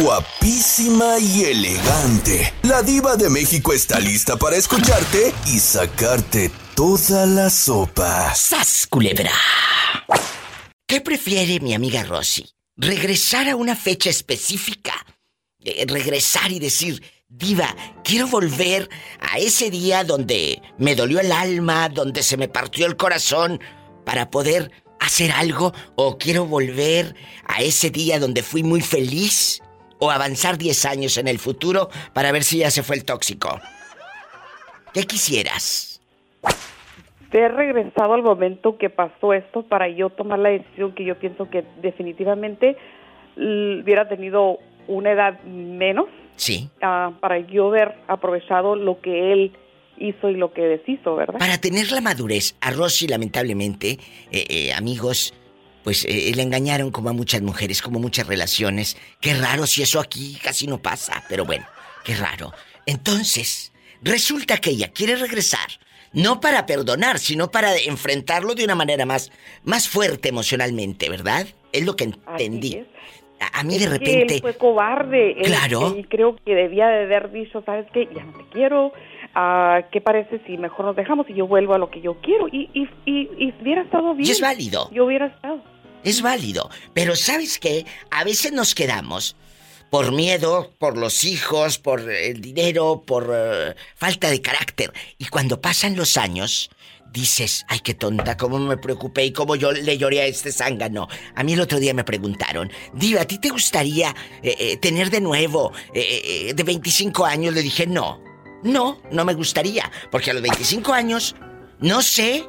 Guapísima y elegante. La Diva de México está lista para escucharte y sacarte toda la sopa. ¡Sas, culebra! ¿Qué prefiere mi amiga Rosy? ¿Regresar a una fecha específica? Regresar y decir, Diva, quiero volver a ese día donde me dolió el alma, donde se me partió el corazón, para poder hacer algo, o quiero volver a ese día donde fui muy feliz, o avanzar 10 años en el futuro para ver si ya se fue el tóxico. ¿Qué quisieras? He regresado al momento que pasó esto para yo tomar la decisión que yo pienso que definitivamente hubiera tenido una edad menos. Sí. Para yo haber aprovechado lo que él hizo y lo que deshizo, ¿verdad? Para tener la madurez. A Rosy, lamentablemente, amigos, pues le engañaron como a muchas mujeres, como muchas relaciones. Qué raro, si eso aquí casi no pasa, pero bueno, qué raro. Entonces, resulta que ella quiere regresar, no para perdonar, sino para enfrentarlo de una manera más fuerte emocionalmente, ¿verdad? Es lo que entendí. Así es. A mí de repente... Que él fue cobarde. Claro. Y creo que debía de haber dicho, ¿sabes qué? Ya no te quiero. ¿Qué parece si mejor nos dejamos y yo vuelvo a lo que yo quiero? Y hubiera estado bien. Y es válido. Yo hubiera estado. Es válido. Pero ¿sabes qué? A veces nos quedamos por miedo, por los hijos, por el dinero, por falta de carácter. Y cuando pasan los años... Dices, ay, qué tonta, cómo me preocupé y cómo yo le lloré a este zángano. A mí el otro día me preguntaron, Diva, ¿a ti te gustaría tener de nuevo de 25 años? Le dije, no me gustaría. Porque a los 25 años, no sé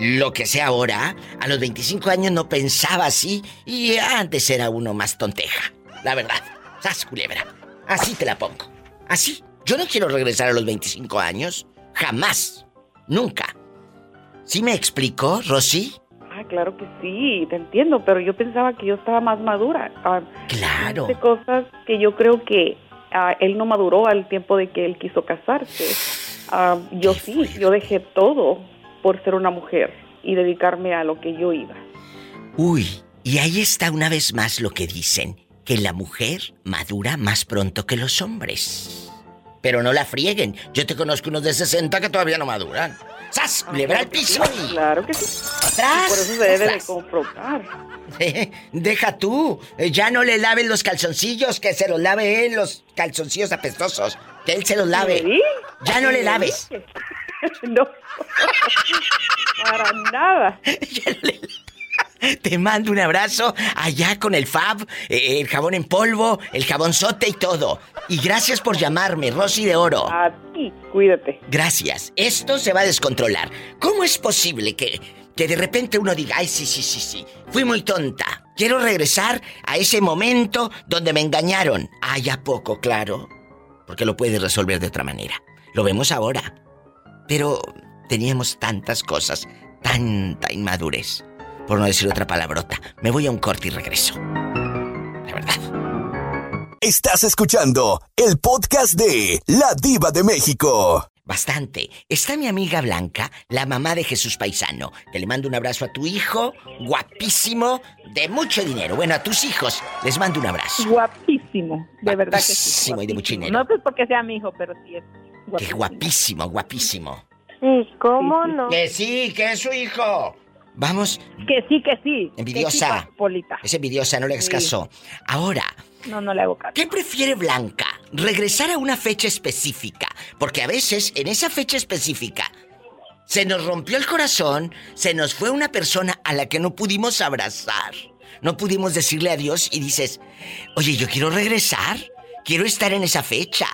lo que sé ahora, a los 25 años no pensaba así. Y antes era uno más tonteja, la verdad. ¡Sas, culebra! Así te la pongo, así. Yo no quiero regresar a los 25 años, jamás, nunca. ¿Sí me explico, Rosy? Ah, claro que sí, te entiendo, pero yo pensaba que yo estaba más madura. Claro. Hace cosas que yo creo que él no maduró al tiempo de que él quiso casarse. Yo sí, fuerte. Yo dejé todo por ser una mujer y dedicarme a lo que yo iba. Uy, y ahí está una vez más lo que dicen, que la mujer madura más pronto que los hombres. Pero no la frieguen, yo te conozco unos de 60 que todavía no maduran. ¡Sas! ¡Culebra al piso! Sí, claro que sí. ¡Atrás! Y por eso se debe de confrontar. Deja tú. Ya no le laven los calzoncillos, que se los lave él, los calzoncillos apestosos. Que él se los lave. ¿Sí? Ya no le laves. No. Para nada. Ya no le... Te mando un abrazo allá con el Fab, el jabón en polvo, el jabonzote y todo. Y gracias por llamarme, Rosy de Oro. A ti, cuídate. Gracias. Esto se va a descontrolar. ¿Cómo es posible que de repente uno diga, ay, sí, fui muy tonta? Quiero regresar a ese momento donde me engañaron. Ay, ¿a poco? Claro. Porque lo puedes resolver de otra manera. Lo vemos ahora. Pero teníamos tantas cosas, tanta inmadurez. Por no decir otra palabrota. Me voy a un corte y regreso. La verdad. Estás escuchando el podcast de La Diva de México. Bastante. Está mi amiga Blanca, la mamá de Jesús Paisano. Que le mando un abrazo a tu hijo, guapísimo, de mucho dinero. Bueno, a tus hijos les mando un abrazo. Guapísimo, de verdad que sí. Guapísimo y de mucho dinero. No pues porque sea mi hijo, pero sí es guapísimo. Qué guapísimo. Sí, ¿cómo no? Que sí, que es su hijo. Vamos. Que sí. Envidiosa. Que sí, es envidiosa, no le hagas caso. Ahora. No le hago caso. ¿Qué prefiere Blanca? Regresar a una fecha específica. Porque a veces, en esa fecha específica, se nos rompió el corazón, se nos fue una persona a la que no pudimos abrazar. No pudimos decirle adiós y dices, oye, yo quiero regresar. Quiero estar en esa fecha.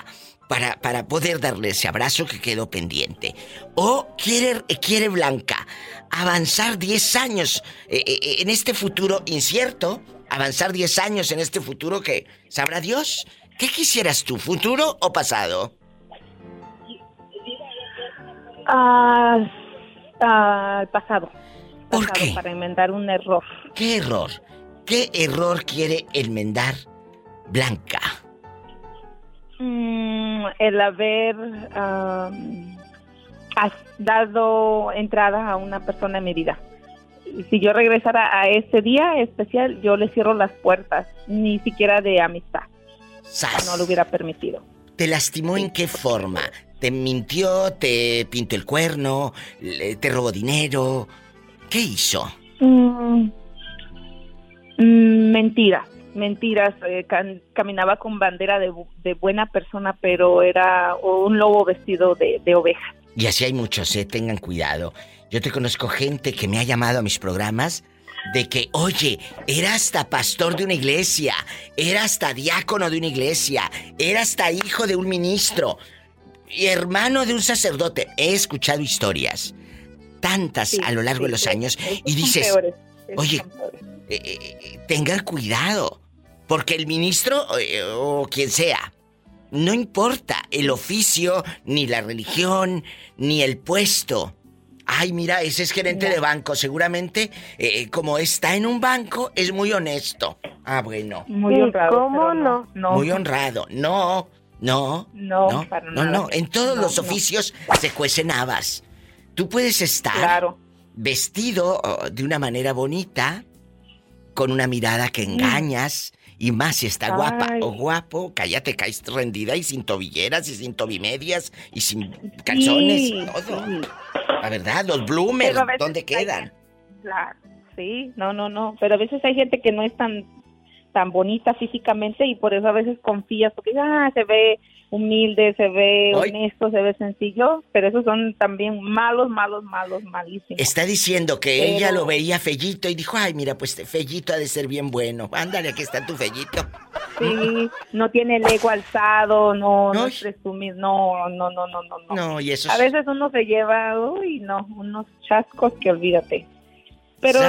Para poder darle ese abrazo que quedó pendiente. O quiere Blanca avanzar 10 años en este futuro incierto. Avanzar 10 años en este futuro que sabrá Dios. ¿Qué quisieras tú, futuro o pasado? Pasado. ¿Por qué? Para enmendar un error. ¿Qué error? ¿Qué error quiere enmendar Blanca? El haber dado entrada a una persona en mi vida. Si yo regresara a ese día especial, yo le cierro las puertas, ni siquiera de amistad. ¡Sas! No lo hubiera permitido. ¿Te lastimó en qué forma? ¿Te mintió? ¿Te pintó el cuerno? ¿Te robó dinero? ¿Qué hizo? Mentiras. Caminaba con bandera de buena persona, pero era un lobo vestido de oveja. Y así hay muchos, tengan cuidado. Yo te conozco gente que me ha llamado a mis programas de que, oye, era hasta pastor de una iglesia, era hasta diácono de una iglesia, era hasta hijo de un ministro y hermano de un sacerdote. He escuchado historias, tantas a lo largo de los años, y dices, oye, tengan cuidado, porque el ministro o quien sea, no importa el oficio, ni la religión, ni el puesto. Ay, mira, ese es gerente de banco. Seguramente, como está en un banco, es muy honesto. Ah, bueno. Muy honrado. ¿Cómo no? Muy honrado. No, para nada. No. En todos los oficios se cuecen habas. Tú puedes estar vestido de una manera bonita, con una mirada que engañas. Y más si está guapa o guapo, cállate, caes rendida y sin tobilleras y sin tobimedias y sin calzones y todo. Sí. La verdad, los bloomers, ¿dónde quedan? Claro, sí, no. Pero a veces hay gente que no es tan bonita físicamente y por eso a veces confías porque se ve humilde, se ve honesto, se ve sencillo, pero esos son también malos, malísimos. Está diciendo que ella lo veía fellito y dijo, ay, mira, pues fellito ha de ser bien bueno. Ándale, aquí está tu fellito. Sí, no tiene el ego alzado, no es presumido, no. No, y eso es... A veces uno se lleva, unos chascos que olvídate. Pero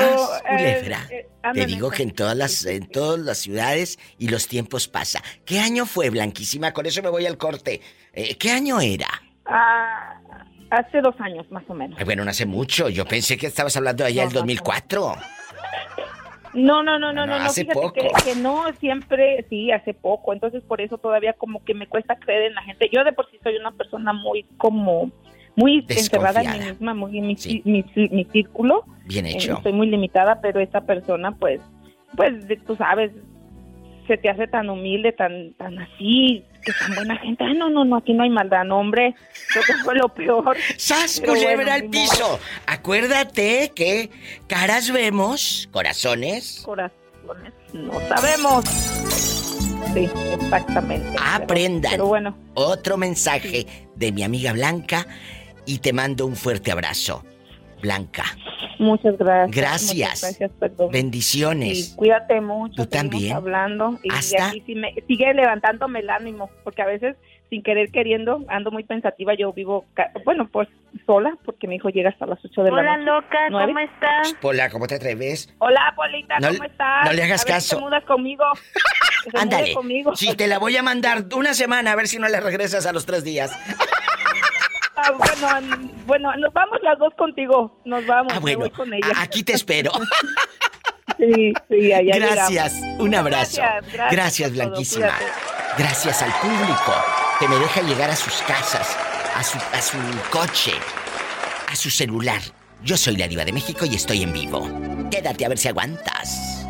te digo que en todas las ciudades y los tiempos pasa. ¿Qué año fue, Blanquísima? Con eso me voy al corte. ¿Qué año era? Hace 2 años, más o menos. Bueno, no hace mucho. Yo pensé que estabas hablando allá del 2004. No. Hace poco. Que no siempre, sí, hace poco. Entonces, por eso todavía como que me cuesta creer en la gente. Yo de por sí soy una persona muy como... muy encerrada en mí misma, muy en mi círculo. Bien hecho. Estoy muy limitada, pero esta persona, pues, tú sabes, se te hace tan humilde, tan así, que tan buena gente. Ah, no, aquí no hay maldad, no, hombre. Creo que fue lo peor. ¡Sas, culebra al piso! Acuérdate que caras vemos, corazones. Corazones no sabemos. Sí, exactamente. Aprendan. Pero bueno. Otro mensaje de mi amiga Blanca y te mando un fuerte abrazo. Blanca. Muchas gracias. Gracias. Bendiciones. Sí, cuídate mucho. Tú también. Hablando. Y aquí sigue levantándome el ánimo, porque a veces sin querer queriendo ando muy pensativa. Yo vivo, pues sola, porque mi hijo llega hasta las 8 de la noche. Hola, loca, ¿cómo estás? Pola, ¿cómo te atreves? Hola, Polita, ¿cómo estás? No le hagas caso. Si te mudas conmigo. Ándale. Sí, te la voy a mandar una semana, a ver si no la regresas a los 3 días. Bueno, nos vamos las dos contigo. Nos vamos, voy con ella. Aquí te espero. Sí, allá. Gracias, un abrazo. Gracias, Blanquísima. Todo, gracias al público que me deja llegar a sus casas, a su coche, a su celular. Yo soy la Diva de México y estoy en vivo. Quédate a ver si aguantas.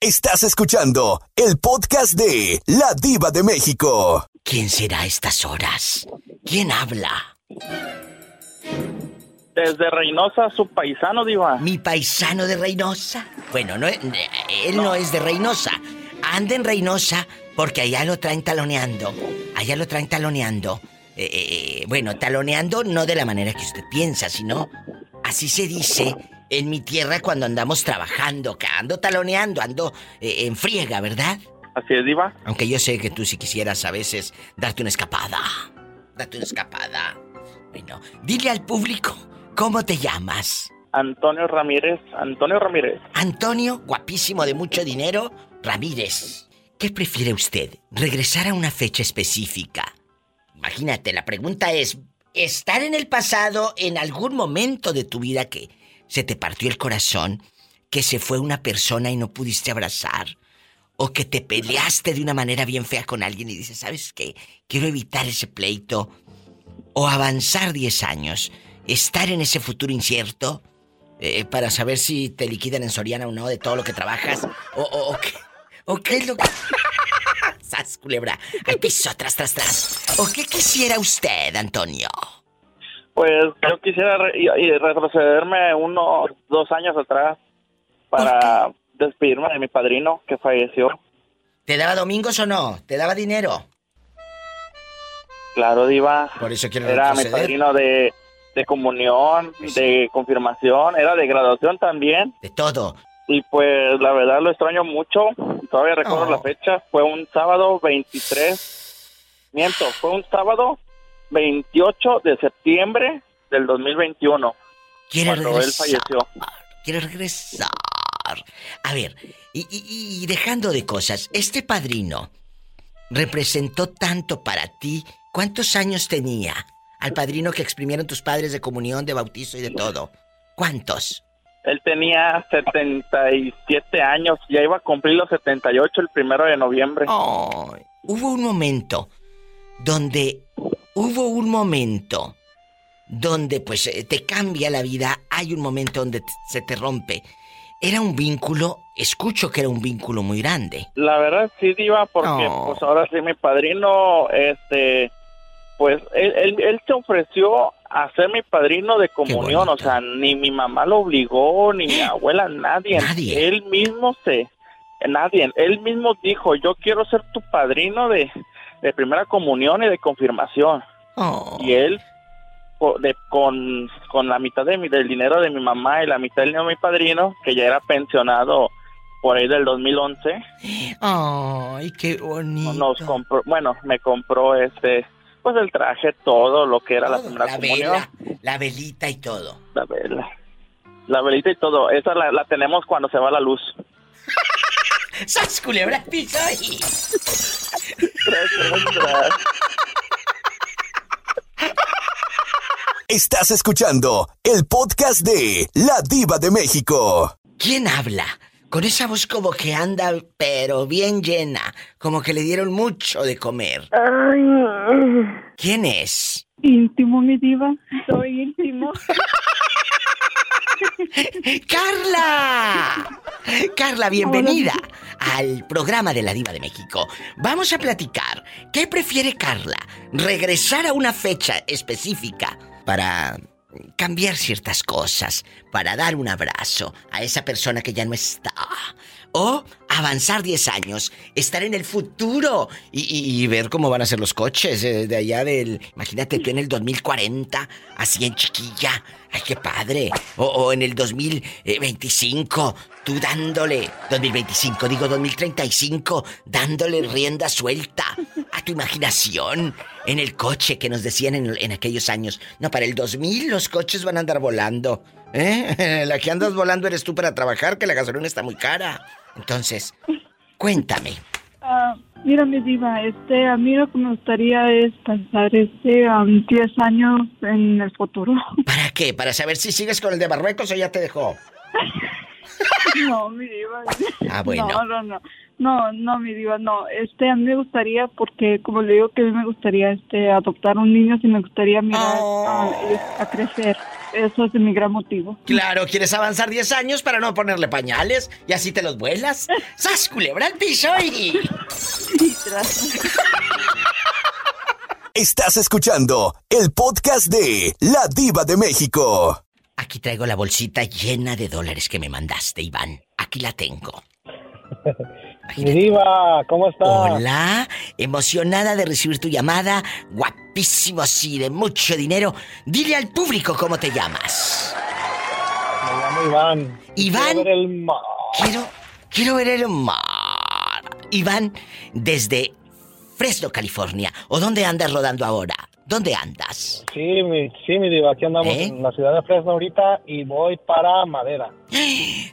Estás escuchando el podcast de La Diva de México. ¿Quién será a estas horas? ¿Quién habla? Desde Reynosa, su paisano, Diva. ¿Mi paisano de Reynosa? Bueno, él no es de Reynosa. Anda en Reynosa porque allá lo traen taloneando. Taloneando no de la manera que usted piensa, sino así se dice... en mi tierra cuando andamos trabajando, que ando taloneando, ando en friega, ¿verdad? Así es, Diva. Aunque yo sé que tú sí quisieras a veces darte una escapada. Bueno, dile al público, ¿cómo te llamas? Antonio Ramírez. Antonio, guapísimo de mucho dinero, Ramírez. ¿Qué prefiere usted? ¿Regresar a una fecha específica? Imagínate, la pregunta es, ¿estar en el pasado en algún momento de tu vida que... se te partió el corazón, que se fue una persona y no pudiste abrazar, o que te peleaste de una manera bien fea con alguien y dices, ¿sabes qué? Quiero evitar ese pleito, o avanzar 10 años, estar en ese futuro incierto, para saber si te liquidan en Soriana o no de todo lo que trabajas, o, o, o, ¿O qué es lo que...? ¡Sas, culebra! ¡Al piso, tras, tras, tras! ¿O qué quisiera usted, Antonio? Pues yo quisiera retrocederme unos 2 años atrás para despedirme de mi padrino que falleció. ¿Te daba domingos o no? ¿Te daba dinero? Claro, diva. Por eso quiero retroceder. Era mi padrino de comunión, sí, de confirmación, era de graduación también. De todo. Y pues la verdad lo extraño mucho. Todavía recuerdo la fecha. Fue un sábado 23. Miento, fue un sábado 28 de septiembre del 2021. ¿Quiere regresar? Él falleció. Quiere regresar. A ver, y dejando de cosas, este padrino representó tanto para ti. ¿Cuántos años tenía? Al padrino que exprimieron tus padres de comunión, de bautizo y de todo. ¿Cuántos? Él tenía 77 años, ya iba a cumplir los 78 el 1 de noviembre. Oh, hubo un momento donde pues te cambia la vida, hay un momento donde se te rompe. Era un vínculo, escucho que era un vínculo muy grande. La verdad sí, diva, porque pues ahora sí mi padrino, pues él se ofreció a ser mi padrino de comunión, o sea, ni mi mamá lo obligó, ni mi abuela, nadie. Él mismo dijo, yo quiero ser tu padrino de primera comunión y de confirmación. Y él, con la mitad del dinero de mi mamá y la mitad del dinero de mi padrino, que ya era pensionado por ahí del 2011. ¡Ay, qué bonito! Me compró pues el traje, todo lo que era la primera comunión. La velita y todo. La velita y todo. Esa la tenemos cuando se va la luz. ¡Sas, culebra, piso! Estás escuchando el podcast de La Diva de México. ¿Quién habla? Con esa voz como que anda, pero bien llena. Como que le dieron mucho de comer. ¿Quién es? Íntimo, mi diva. Soy íntimo. ¡Carla! Carla, bienvenida al programa de La Diva de México. Vamos a platicar. ¿Qué prefiere Carla? ¿Regresar a una fecha específica para cambiar ciertas cosas, para dar un abrazo a esa persona que ya no está, o avanzar 10 años, estar en el futuro y ver cómo van a ser los coches de allá del... Imagínate tú en el 2040, así en chiquilla, ¡ay, qué padre! O en el 2025, tú dándole... 2025, digo 2035, dándole rienda suelta a tu imaginación en el coche que nos decían en aquellos años. No, para el 2000 los coches van a andar volando. La que andas volando eres tú para trabajar, que la gasolina está muy cara. Entonces, cuéntame. Mira, mi diva, a mí lo que me gustaría es pensar 10 años en el futuro. ¿Para qué? ¿Para saber si sigues con el de Marruecos o ya te dejó? No, mi diva. Ah, bueno. No, mi diva, no. A mí me gustaría, porque como le digo que a mí me gustaría adoptar un niño, si me gustaría mirar a crecer. Eso es mi gran motivo. Claro, ¿quieres avanzar 10 años para no ponerle pañales? Y así te los vuelas. ¡Sas, culebra al piso! Y... Estás escuchando el podcast de La Diva de México. Aquí traigo la bolsita llena de dólares que me mandaste, Iván. Aquí la tengo. Mi diva, ¿cómo estás? Hola, emocionada de recibir tu llamada. Guapísimo, sí, de mucho dinero. Dile al público cómo te llamas. Me llamo Iván. Iván, quiero ver el mar. Quiero ver el mar. Iván, desde Fresno, California. ¿O dónde andas rodando ahora? ¿Dónde andas? Sí, mi diva, aquí andamos en la ciudad de Fresno ahorita y voy para Madera.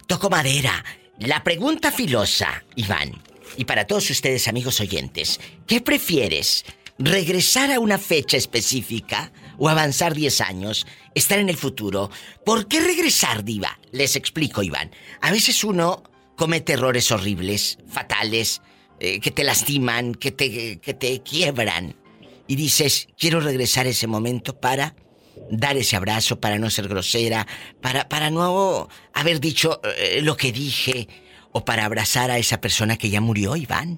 Toco madera. La pregunta filosa, Iván, y para todos ustedes, amigos oyentes, ¿qué prefieres? ¿Regresar a una fecha específica o avanzar 10 años? ¿Estar en el futuro? ¿Por qué regresar, diva? Les explico, Iván. A veces uno comete errores horribles, fatales, que te lastiman, que te quiebran. Y dices, quiero regresar ese momento para... dar ese abrazo, para no ser grosera, para no haber dicho lo que dije, o para abrazar a esa persona que ya murió, Iván.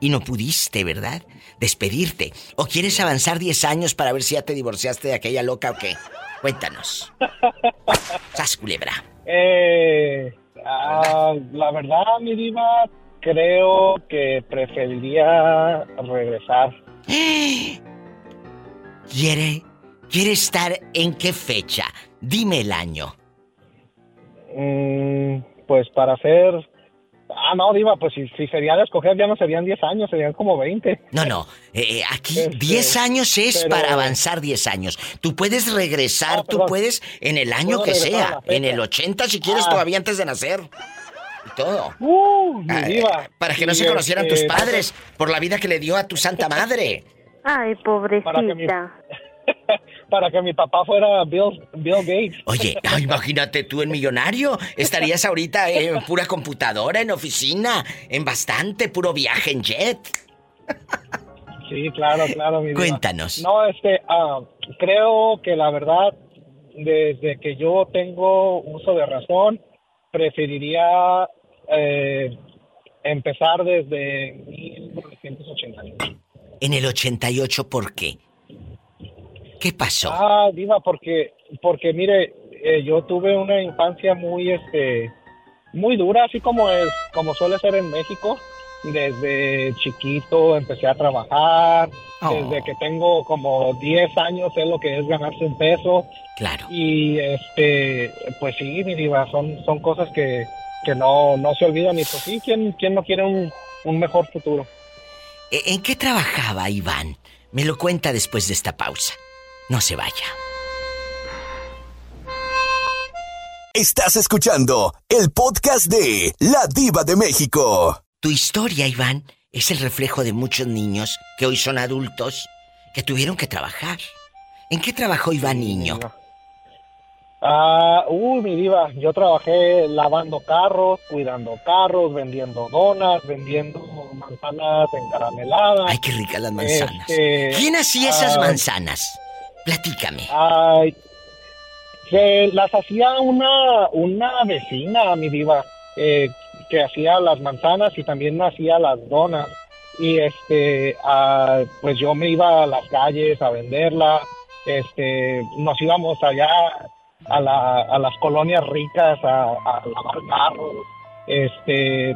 Y no pudiste, ¿verdad? Despedirte. ¿O quieres avanzar 10 años para ver si ya te divorciaste de aquella loca o qué? Cuéntanos. Sas, culebra. La verdad, mi diva, creo que preferiría regresar. ¿Quiere estar en qué fecha? Dime el año. Pues para hacer... Ah, no, diva, pues si sería de escoger ya no serían 10 años, serían como 20. No, aquí 10 años es para avanzar 10 años. Tú puedes regresar, tú puedes en el año que sea, en el 80 si quieres todavía antes de nacer. Y todo. Diva. Para que no se conocieran tus padres por la vida que le dio a tu santa madre. Ay, pobrecita. Para que mi papá fuera Bill Gates. Oye, imagínate tú en millonario. Estarías ahorita en pura computadora, en oficina, en bastante, puro viaje en jet. Sí, claro. Mi Cuéntanos. Vida. No, creo que la verdad, desde que yo tengo uso de razón, preferiría empezar desde 1988. En el 88, ¿por qué? ¿Qué pasó? Ah, diva, porque mire, yo tuve una infancia muy dura, así como suele ser en México. Desde chiquito empecé a trabajar. Desde que tengo como 10 años sé lo que es ganarse un peso. Claro. Y pues sí, mi diva, son cosas que no se olvidan. Y pues sí, ¿quién no quiere un mejor futuro? ¿En qué trabajaba, Iván? Me lo cuenta después de esta pausa. No se vaya. Estás escuchando el podcast de La Diva de México. Tu historia, Iván, es el reflejo de muchos niños que hoy son adultos que tuvieron que trabajar. ¿En qué trabajó Iván niño? Mi diva, yo trabajé lavando carros, cuidando carros, vendiendo donas, vendiendo manzanas encarameladas. Ay, qué ricas las manzanas. ¿Quién hacía esas manzanas? Platícame. Ay, se las hacía una vecina, mi diva, que hacía las manzanas y también hacía las donas. Y pues yo me iba a las calles a venderla. Nos íbamos allá a las colonias ricas a lavar carros.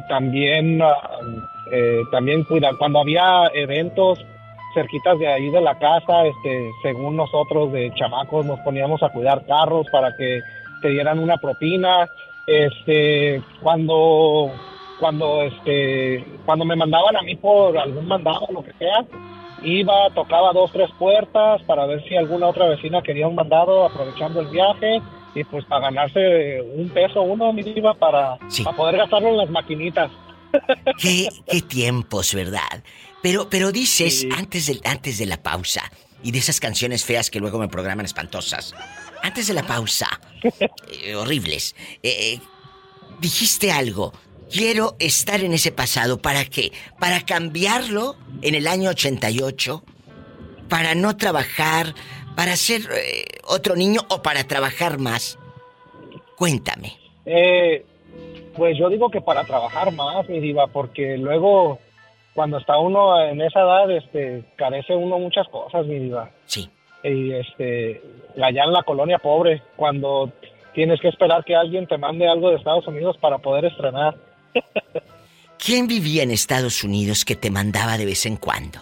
También cuidar cuando había eventos cerquitas de ahí de la casa, según nosotros de chamacos nos poníamos a cuidar carros para que te dieran una propina. Cuando me mandaban a mí por algún mandado o lo que sea, iba, tocaba 2-3 puertas para ver si alguna otra vecina quería un mandado aprovechando el viaje y pues para ganarse un peso uno, mi diva, para poder gastarlo en las maquinitas. ¿Qué tiempos, ¿verdad? Pero dices, sí, antes de la pausa, y de esas canciones feas que luego me programan espantosas, antes de la pausa, horribles, dijiste algo, quiero estar en ese pasado, ¿para qué? Para cambiarlo en el año 88, para no trabajar, para ser otro niño o para trabajar más. Cuéntame. Pues yo digo que para trabajar más, mi diva, porque luego cuando está uno en esa edad, carece uno muchas cosas, mi diva. Sí. Y allá en la colonia pobre, cuando tienes que esperar que alguien te mande algo de Estados Unidos para poder estrenar. ¿Quién vivía en Estados Unidos que te mandaba de vez en cuando?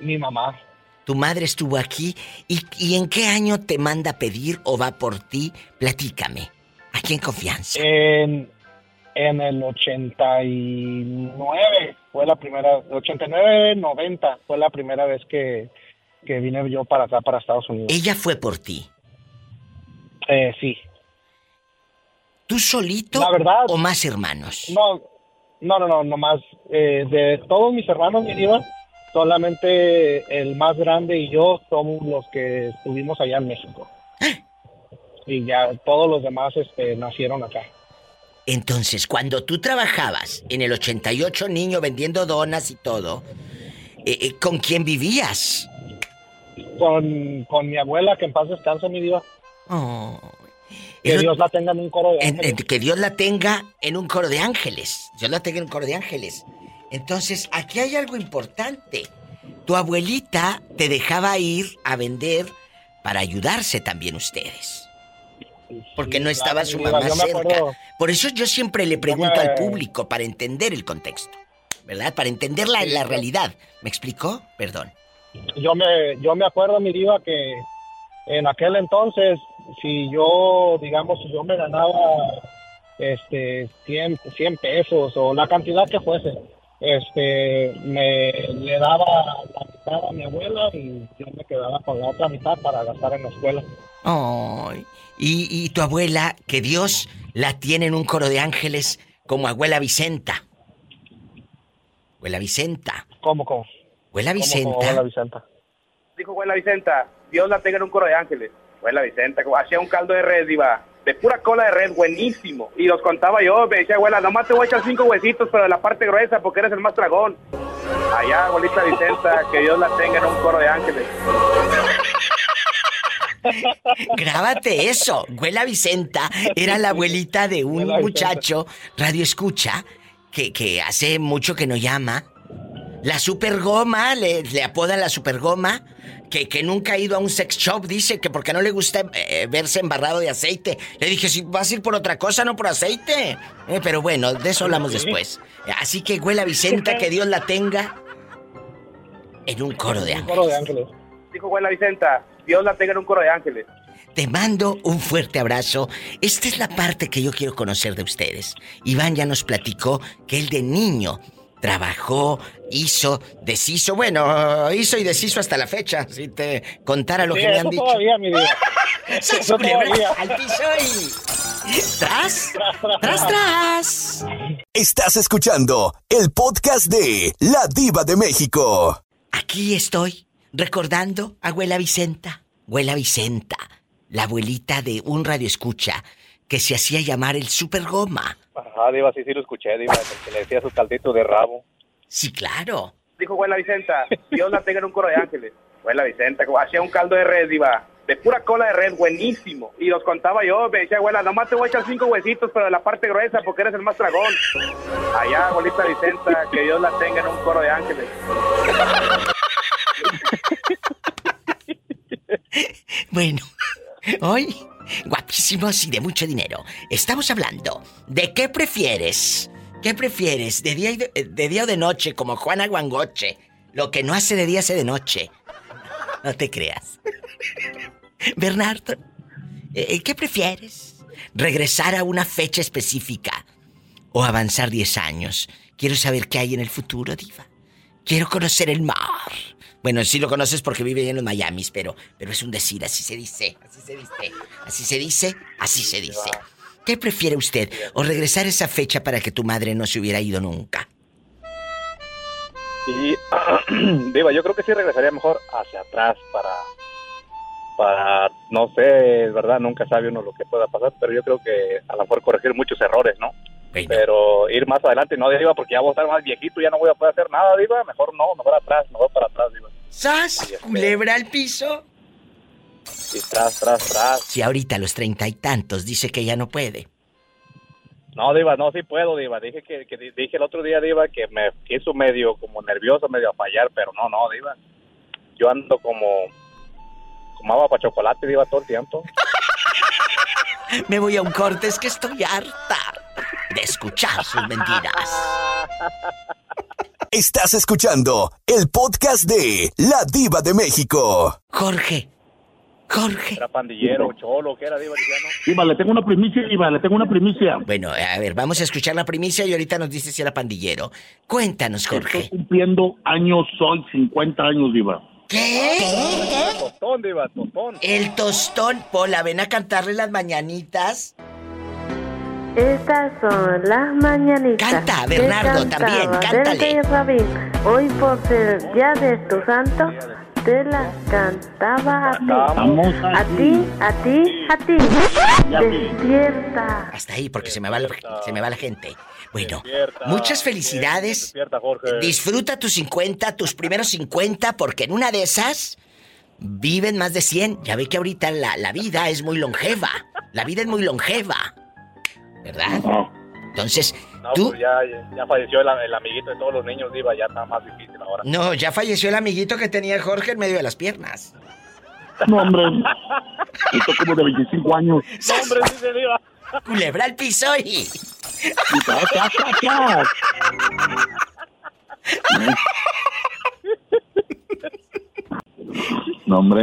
Mi mamá. Tu madre estuvo aquí, y ¿en qué año te manda a pedir o va por ti? Platícame. Aquí en confianza. En el 89 fue la primera, 89-90 fue la primera vez que vine yo para acá, para Estados Unidos. ¿Ella fue por ti? Sí. ¿Tú solito, la verdad, o más hermanos? No, nomás de todos mis hermanos, mi diva, solamente el más grande y yo somos los que estuvimos allá en México. ¿Ah? Y ya todos los demás nacieron acá. Entonces, cuando tú trabajabas en el 88, niño, vendiendo donas y todo, ¿con quién vivías? Con mi abuela, que en paz descanse, mi diva. Oh, Que Dios la tenga en un coro de ángeles. Que Dios la tenga en un coro de ángeles. Yo la tengo en un coro de ángeles. Entonces, aquí hay algo importante. Tu abuelita te dejaba ir a vender para ayudarse también ustedes. Porque sí, no estaba su mamá cerca. Por eso yo siempre le pregunto al público para entender el contexto, ¿verdad? Para entender la realidad. ¿Me explicó? Perdón. Yo me acuerdo, mi diva, que en aquel entonces, si yo me ganaba 100 pesos o la cantidad que fuese, me le daba la mitad a mi abuela y yo me quedaba con la otra mitad para gastar en la escuela. Oh, y tu abuela, que Dios la tiene en un coro de ángeles como Abuela Vicenta. Abuela Vicenta. ¿Cómo? Abuela Vicenta. ¿Cómo, Abuela Vicenta? Dijo Abuela Vicenta, Dios la tenga en un coro de ángeles. Abuela Vicenta, hacía un caldo de res, iba de pura cola de res, buenísimo. Y los contaba yo, me decía, abuela, nomás te voy a echar 5 huesitos, pero de la parte gruesa, porque eres el más dragón. Allá, abuelita Vicenta, que Dios la tenga en un coro de ángeles. Grábate eso. Abuela Vicenta era la abuelita de un muchacho radioescucha que hace mucho que no llama. La Super Goma, le apodan la Super Goma, que nunca ha ido a un sex shop, dice que porque no le gusta verse embarrado de aceite. Le dije, si vas a ir por otra cosa, no por aceite. Pero bueno, de eso hablamos después. Así que Abuela Vicenta, que Dios la tenga en un coro de ángeles. Dijo Abuela Vicenta, Dios la tenga en un coro de ángeles. Te mando un fuerte abrazo. Esta es la parte que yo quiero conocer de ustedes. Iván ya nos platicó que él de niño trabajó, hizo y deshizo hasta la fecha. Si te contara lo que me han dicho. Todavía, mi vida. Eso todavía. Al piso y tras. Estás escuchando el podcast de La Diva de México. Aquí estoy recordando a Abuela Vicenta. Abuela Vicenta, la abuelita de un radioescucha que se hacía llamar el Super Goma. Ajá, Diva, sí lo escuché, Diva, que le decía su caldito de rabo. Sí, claro. Dijo Abuela Vicenta, Dios la tenga en un coro de ángeles. Abuela Vicenta, hacía un caldo de res, Diva, de pura cola de res, buenísimo. Y los contaba yo, me decía, abuela, nomás te voy a echar 5 huesitos, pero de la parte gruesa, porque eres el más dragón. Allá, abuelita Vicenta, que Dios la tenga en un coro de ángeles. Bueno, hoy, guapísimos y de mucho dinero. Estamos hablando de qué prefieres. ¿Qué prefieres? ¿De día o de noche? Como Juana Guangoche. Lo que no hace de día hace de noche. No te creas. Bernardo, ¿qué prefieres? ¿Regresar a una fecha específica o avanzar 10 años? Quiero saber qué hay en el futuro, diva. Quiero conocer el mar. Bueno, sí lo conoces porque vive en los Miamis, pero es un decir, así se dice. ¿Qué prefiere usted? ¿O regresar a esa fecha para que tu madre no se hubiera ido nunca? Y, Diva, yo creo que sí regresaría mejor hacia atrás para, no sé, es verdad, nunca sabe uno lo que pueda pasar, pero yo creo que a lo mejor corregir muchos errores, ¿no? Bueno. Pero ir más adelante, no, Diva, porque ya voy a estar más viejito, ya no voy a poder hacer nada, Diva. Mejor no, me voy para atrás, Diva. ¡Sas! Culebra al piso. Y tras. Si ahorita a los 30 y tantos dice que ya no puede. No, Diva, no, sí puedo, Diva. Dije el otro día, Diva, que me hizo medio como nervioso, medio a fallar, pero no, Diva. Yo ando como agua para chocolate, Diva, todo el tiempo. Me voy a un corte, es que estoy harta de escuchar sus mentiras. Estás escuchando el podcast de La Diva de México. Jorge. Era pandillero, cholo, ¿qué era, Diva? Diva, le tengo una primicia, Bueno, a ver, vamos a escuchar la primicia y ahorita nos dice si era pandillero. Cuéntanos, Jorge. Estoy cumpliendo años, soy 50 años, Diva. ¿Qué? Tostón, Diva, tostón. El tostón, Pola, ven a cantarle las mañanitas. Estas son las mañanitas. Canta, Bernardo, también, cántale. Hoy por ser día de tu santo, te las cantaba a ti. Despierta. Hasta ahí, porque se me va la gente. Bueno, muchas felicidades. Despierta, Jorge. Disfruta tus primeros 50, porque en una de esas viven más de 100. Ya ve que ahorita la vida es muy longeva. La vida es muy longeva, ¿verdad? No. Entonces, no, tú... Pues ya falleció el amiguito de todos los niños, Diva, ya está más difícil ahora. No, ya falleció el amiguito que tenía el Jorge en medio de las piernas. No, hombre. Esto como de 25 años. No, hombre, sí se Diva. Culebra al piso y... No, hombre.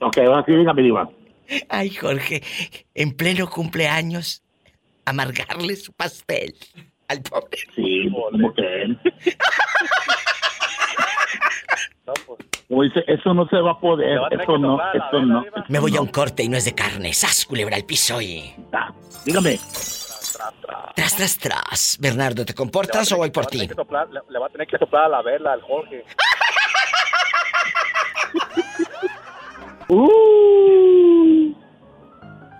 Ok, ahora sí, venga, mi Diva. Ay, Jorge, en pleno cumpleaños, amargarle su pastel al pobre. Sí, ¿cómo creen? Como dice, eso no se va a poder, eso no, eso no. Me voy a un corte y no es de carne. ¡Sas, culebra al piso! Y... dígame. Tras, tras, tras. Bernardo, ¿te comportas o voy por ti? Le va a tener que soplar a la vela al Jorge.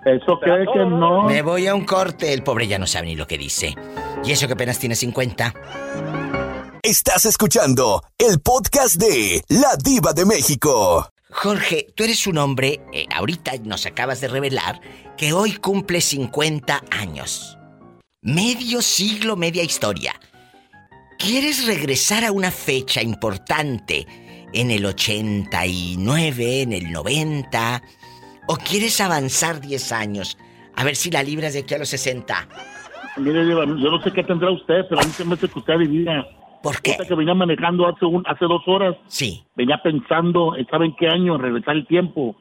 Eso cree que no. Me voy a un corte, el pobre ya no sabe ni lo que dice. Y eso que apenas tiene 50. Estás escuchando el podcast de La Diva de México. Jorge, tú eres un hombre, ahorita nos acabas de revelar que hoy cumple 50 años. Medio siglo, media historia. ¿Quieres regresar a una fecha importante en el 89, en el 90? ¿O quieres avanzar 10 años? A ver si la libras de aquí a los 60. Mire, yo no sé qué tendrá usted, pero a mí se me hace que usted adivina. ¿Por qué? Que venía manejando hace 2 horas. Sí. Venía pensando, ¿saben qué año? Regresar el tiempo.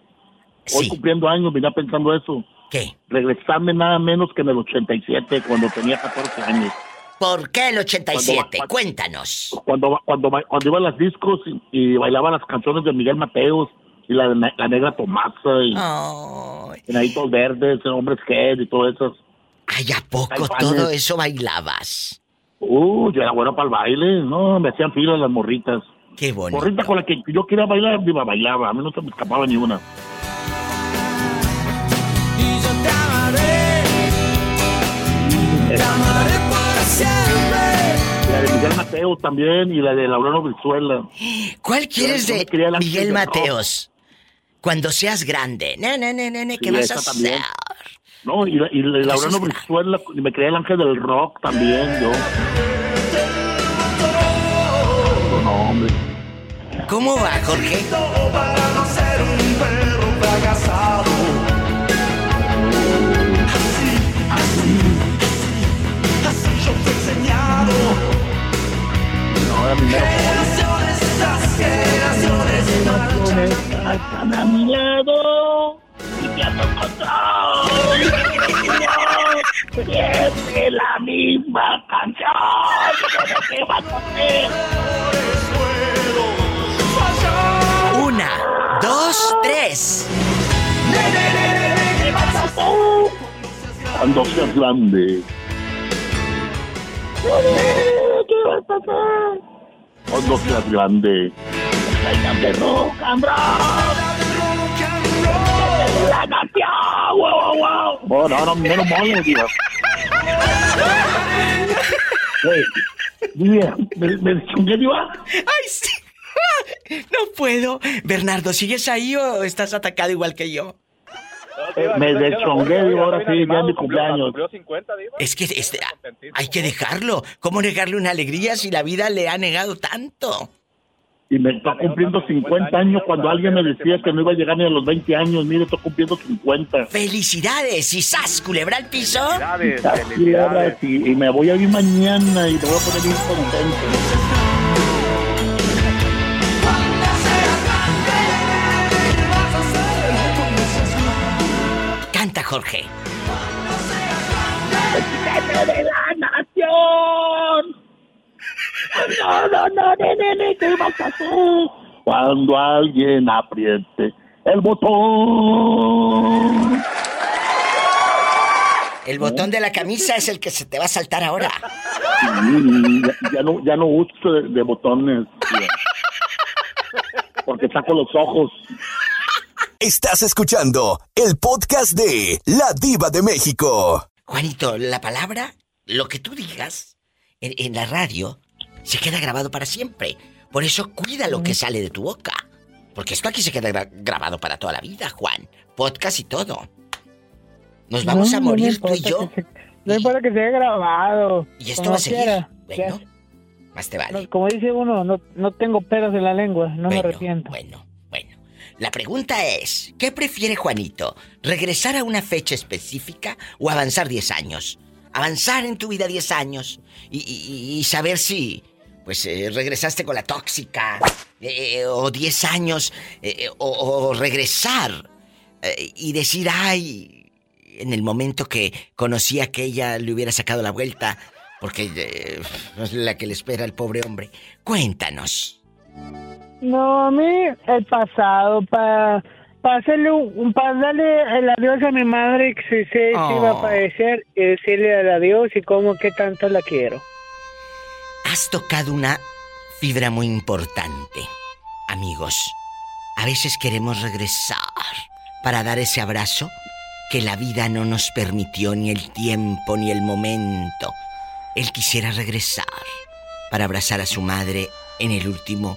Hoy sí, cumpliendo años, venía pensando eso. ¿Qué? Regresarme nada menos que en el 87, cuando tenía 14 años. ¿Por qué el 87? Cuéntanos. Cuando iba a las discos y bailaba las canciones de Miguel Mateos. Y la negra Tomasa y Enanitos Verdes, Hombres G y todo eso. Ay, ¿a poco todo eso bailabas? Yo era bueno para el baile, no, me hacían filas las morritas. Qué bonito. Morrita con la que yo quería bailar, iba, bailaba, a mí no se me escapaba ni una. Y yo te amaré, te amaré para siempre. La de Miguel Mateos también y la de Laureano Brizuela. ¿Cuál quieres de Miguel Mateos? Cuando seas grande. ¿Qué vas a hacer? No, y Laureano Brizuela, me creía el ángel del rock también, yo. No, hombre. ¿Cómo va, Jorge? Para no ser un perro fracasado. Así, así, así, así yo te he enseñado. Generaciones tras generaciones marchan a mi lado y te han encontrado. Siempre la misma canción. ¿Qué vas a hacer? 1, 2, 3. Cuando seas grande. ¿Qué vas a hacer? Cuando seas grande. ¡Bailame rock and roll! ¡La nación! ¡Wow, wow, wow! Bueno, ahora menos mal, tío. ¿Me chungué, tío? ¡Ay, sí! ¡No puedo! Bernardo, ¿sigues ahí o estás atacado igual que yo? Me deschongué, digo, ahora sí, ya es mi cumpleaños. Es que hay que dejarlo. ¿Cómo negarle una alegría si la vida le ha negado tanto? Y me está cumpliendo 50 años cuando alguien me decía que no iba a llegar ni a los 20 años. Mire, estoy cumpliendo 50. ¡Felicidades! ¡Y sas, culebra al piso! ¡Felicidades! Y me voy a ir mañana y te voy a poner bien contento. Jorge. ¡De la nación! No, ¿qué vas a hacer? Cuando alguien apriete el botón. El botón de la camisa es el que se te va a saltar ahora. Sí, ya no uso de botones. Porque saco los ojos. Estás escuchando el podcast de La Diva de México. Juanito, la palabra, lo que tú digas en la radio, se queda grabado para siempre. Por eso cuida lo que sale de tu boca. Porque esto aquí se queda grabado para toda la vida, Juan. Podcast y todo. Nos vamos a morir tú y yo. No importa que se haya grabado. Y esto va a seguir. Bueno, más te vale. Como dice uno, no tengo pelos en la lengua, no me arrepiento. Bueno. La pregunta es, ¿qué prefiere Juanito? ¿Regresar a una fecha específica o avanzar 10 años? Avanzar en tu vida 10 años y saber si... Pues regresaste con la tóxica, o 10 años, o regresar y decir, ay, en el momento que conocí a aquella le hubiera sacado la vuelta, porque no es la que le espera al pobre hombre. Cuéntanos. No, a mí el pasado, para hacerle para darle el adiós a mi madre, que se iba a padecer, y decirle el adiós y cómo, qué tanto la quiero. Has tocado una fibra muy importante, amigos. A veces queremos regresar para dar ese abrazo que la vida no nos permitió, ni el tiempo, ni el momento. Él quisiera regresar para abrazar a su madre en el último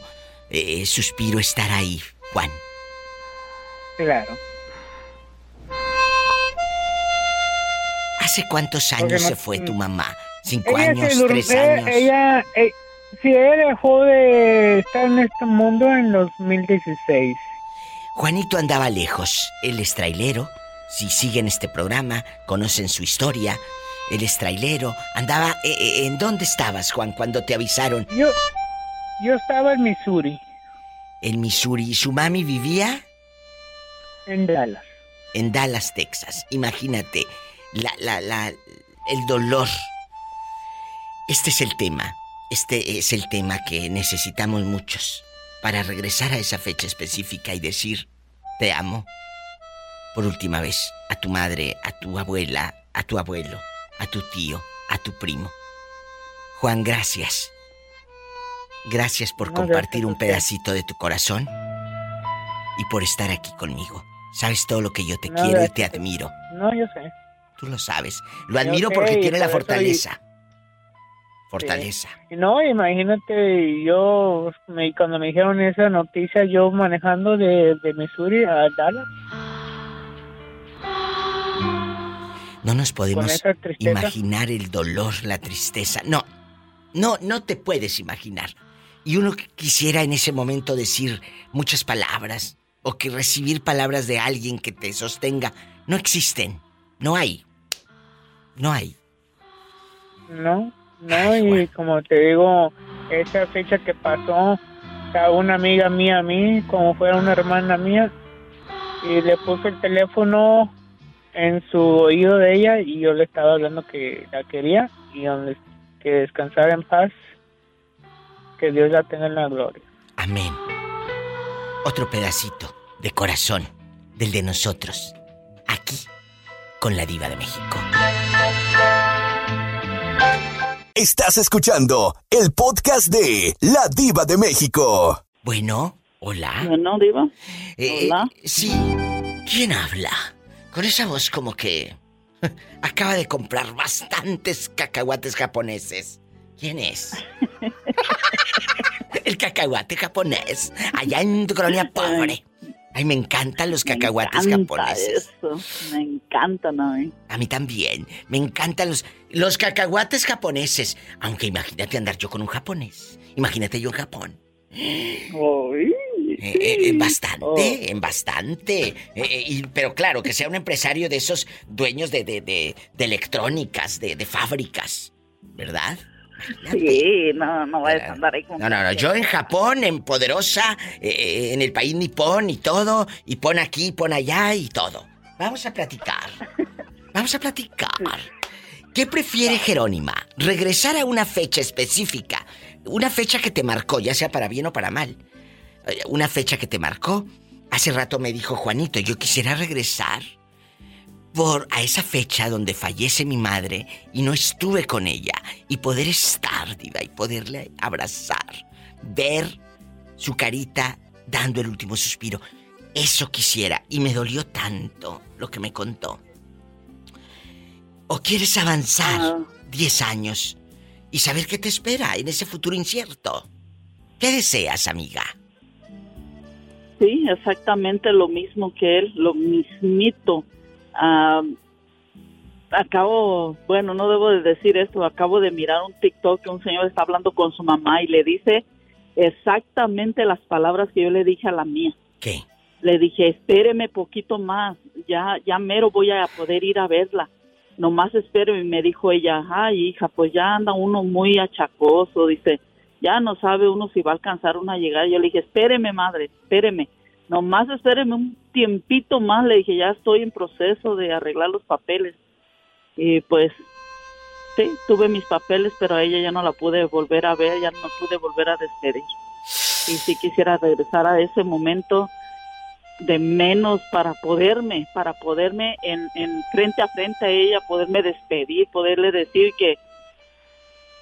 suspiro, estar ahí, Juan. Claro. ¿Hace cuántos años se fue tu mamá? 5 años, 3 años. Ella dejó de estar en este mundo en 2016. Juanito andaba lejos. Él es trailero. Si siguen este programa, conocen su historia. Él es trailero. Andaba... ¿en dónde estabas, Juan, cuando te avisaron? Yo estaba en Missouri. En Missouri. ¿Y su mami vivía? En Dallas. En Dallas, Texas. Imagínate. El dolor... Este es el tema que necesitamos muchos para regresar a esa fecha específica y decir, te amo, por última vez, a tu madre, a tu abuela, a tu abuelo, a tu tío, a tu primo. Juan, gracias. Gracias por compartir un pedacito de tu corazón y por estar aquí conmigo. Sabes todo lo que yo te quiero y te admiro. No, yo sé. Tú lo sabes. Lo admiro porque tiene la fortaleza. Fortaleza. Sí. No, imagínate, yo cuando me dijeron esa noticia, yo manejando de Missouri a Dallas. No nos podemos imaginar el dolor, la tristeza. No te puedes imaginar. Y uno quisiera en ese momento decir muchas palabras o que recibir palabras de alguien que te sostenga. No existen. No hay. No. No, y como te digo, esa fecha que pasó, una amiga mía a mí, como fuera una hermana mía, y le puso el teléfono en su oído de ella, y yo le estaba hablando que la quería, y que descansara en paz, que Dios la tenga en la gloria. Amén. Otro pedacito de corazón, del de nosotros, aquí, con La Diva de México. Estás escuchando el podcast de La Diva de México. Bueno, hola. Bueno, Diva. Hola. Sí. ¿Quién habla? Con esa voz como que acaba de comprar bastantes cacahuates japoneses. ¿Quién es? El cacahuate japonés. Allá en tu colonia pobre. Ay, me encantan los cacahuates japoneses. Me encantan a mí. A mí también. Me encantan los cacahuates japoneses. Aunque imagínate andar yo con un japonés. Imagínate yo en Japón. Bastante. Pero claro, que sea un empresario de esos dueños de electrónicas, de fábricas. ¿Verdad? Imagínate. Sí, no voy a andar ahí con... No, yo en Japón, en poderosa, en el país nipón y todo, y pon aquí, pon allá y todo. Vamos a platicar. ¿Qué prefiere Jerónima? ¿Regresar a una fecha específica? Una fecha que te marcó, ya sea para bien o para mal. Una fecha que te marcó. Hace rato me dijo Juanito, yo quisiera regresar a esa fecha donde fallece mi madre y no estuve con ella, y poder estar, Diva, y poderle abrazar, ver su carita dando el último suspiro. Eso quisiera, y me dolió tanto lo que me contó. ¿O quieres avanzar 10 años y saber qué te espera en ese futuro incierto? ¿Qué deseas, amiga? Sí, exactamente lo mismo que él, lo mismito. acabo, bueno, no debo de decir esto, acabo de mirar un TikTok que un señor está hablando con su mamá y le dice exactamente las palabras que yo le dije a la mía. ¿Qué? Le dije, espéreme poquito más, ya mero voy a poder ir a verla. Nomás espero. Y me dijo ella, ay, hija, pues ya anda uno muy achacoso, dice, ya no sabe uno si va a alcanzar una llegada. Yo le dije, espéreme, madre, espéreme, nomás espéreme un tiempito más, le dije, ya estoy en proceso de arreglar los papeles. Y pues, sí, tuve mis papeles, pero a ella ya no la pude volver a ver, ya no pude volver a despedir. Y sí quisiera regresar a ese momento de menos para poderme en frente a frente a ella, poderme despedir, poderle decir que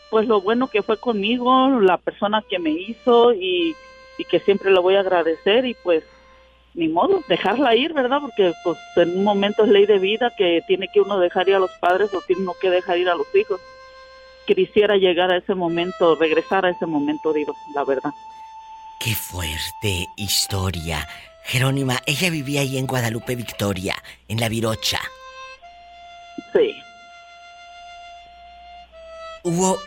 pues lo bueno que fue conmigo, la persona que me hizo y que siempre la voy a agradecer. Y pues ni modo, dejarla ir, ¿verdad? Porque pues en un momento es ley de vida que tiene que uno dejar ir a los padres o tiene uno que dejar ir a los hijos. Quisiera llegar a ese momento, regresar a ese momento, digo, la verdad. Qué fuerte historia. Jerónima, ella vivía ahí en Guadalupe Victoria, en La Virocha. Sí. Hubo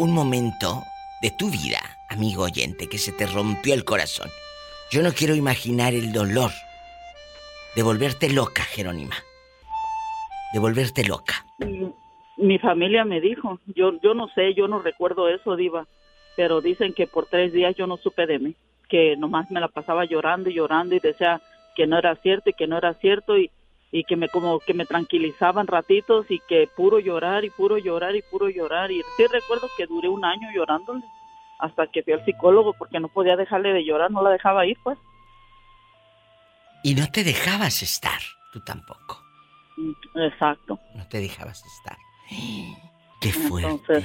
un momento de tu vida, amigo oyente, que se te rompió el corazón. Yo no quiero imaginar el dolor de volverte loca, Jerónima. De volverte loca. Mi familia me dijo, yo no sé, yo no recuerdo eso, Diva, pero dicen que por 3 días yo no supe de mí, que nomás me la pasaba llorando y llorando y decía que no era cierto y que no era cierto y que me como que me tranquilizaban ratitos y que puro llorar y puro llorar y puro llorar. Y sí recuerdo que duré 1 año llorándole hasta que fui al psicólogo porque no podía dejarle de llorar, no la dejaba ir, pues. Y no te dejabas estar, tú tampoco. Exacto. No te dejabas estar. ¡Qué fuerte! Entonces,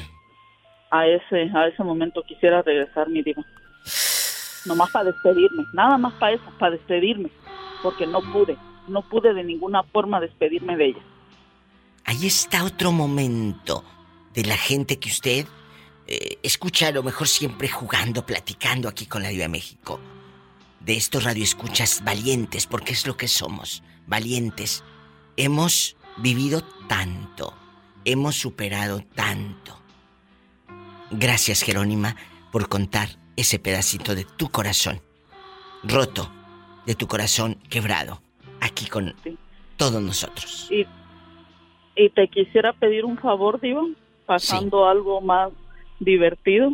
a ese momento quisiera regresar, mi Diva. Nomás para despedirme, nada más para eso, para despedirme, porque no pude de ninguna forma despedirme de ella. Ahí está otro momento de la gente que usted escucha, a lo mejor siempre jugando, platicando aquí con la Diva de México, de estos radioescuchas valientes, porque es lo que somos, valientes. Hemos vivido tanto, hemos superado tanto. Gracias, Jerónima, por contar ese pedacito de tu corazón roto, de tu corazón quebrado, aquí con todos nosotros. Y te quisiera pedir un favor, Diva, pasando algo más divertido.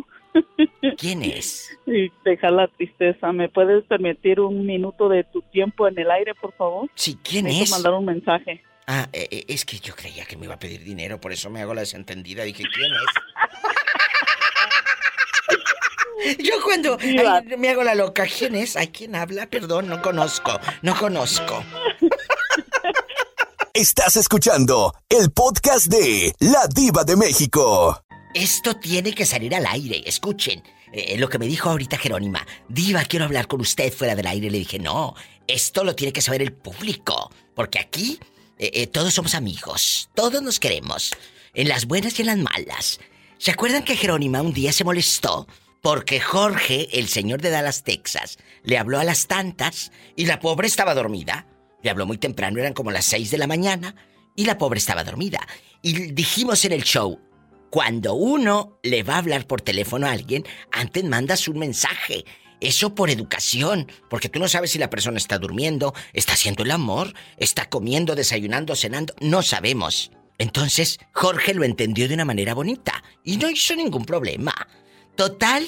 ¿Quién es? Y dejar la tristeza. ¿Me puedes permitir 1 minuto de tu tiempo en el aire, por favor? Sí, ¿quién Necesito es? Mandar un mensaje. Ah, es que yo creía que me iba a pedir dinero, por eso me hago la desentendida. Dije, ¿quién es? Yo cuando me hago la loca, ¿quién es? ¿Ay, quién habla? Perdón, no conozco. Estás escuchando el podcast de La Diva de México. Esto tiene que salir al aire, escuchen. Lo que me dijo ahorita Jerónima. Diva, quiero hablar con usted fuera del aire. Le dije, no, esto lo tiene que saber el público. Porque aquí todos somos amigos, todos nos queremos. En las buenas y en las malas. ¿Se acuerdan que Jerónima un día se molestó? Porque Jorge, el señor de Dallas, Texas, le habló a las tantas y la pobre estaba dormida. Le habló muy temprano, eran como las 6 de la mañana y la pobre estaba dormida. Y dijimos en el show, cuando uno le va a hablar por teléfono a alguien, antes mandas un mensaje. Eso por educación, porque tú no sabes si la persona está durmiendo, está haciendo el amor, está comiendo, desayunando, cenando, no sabemos. Entonces, Jorge lo entendió de una manera bonita y no hizo ningún problema. Total,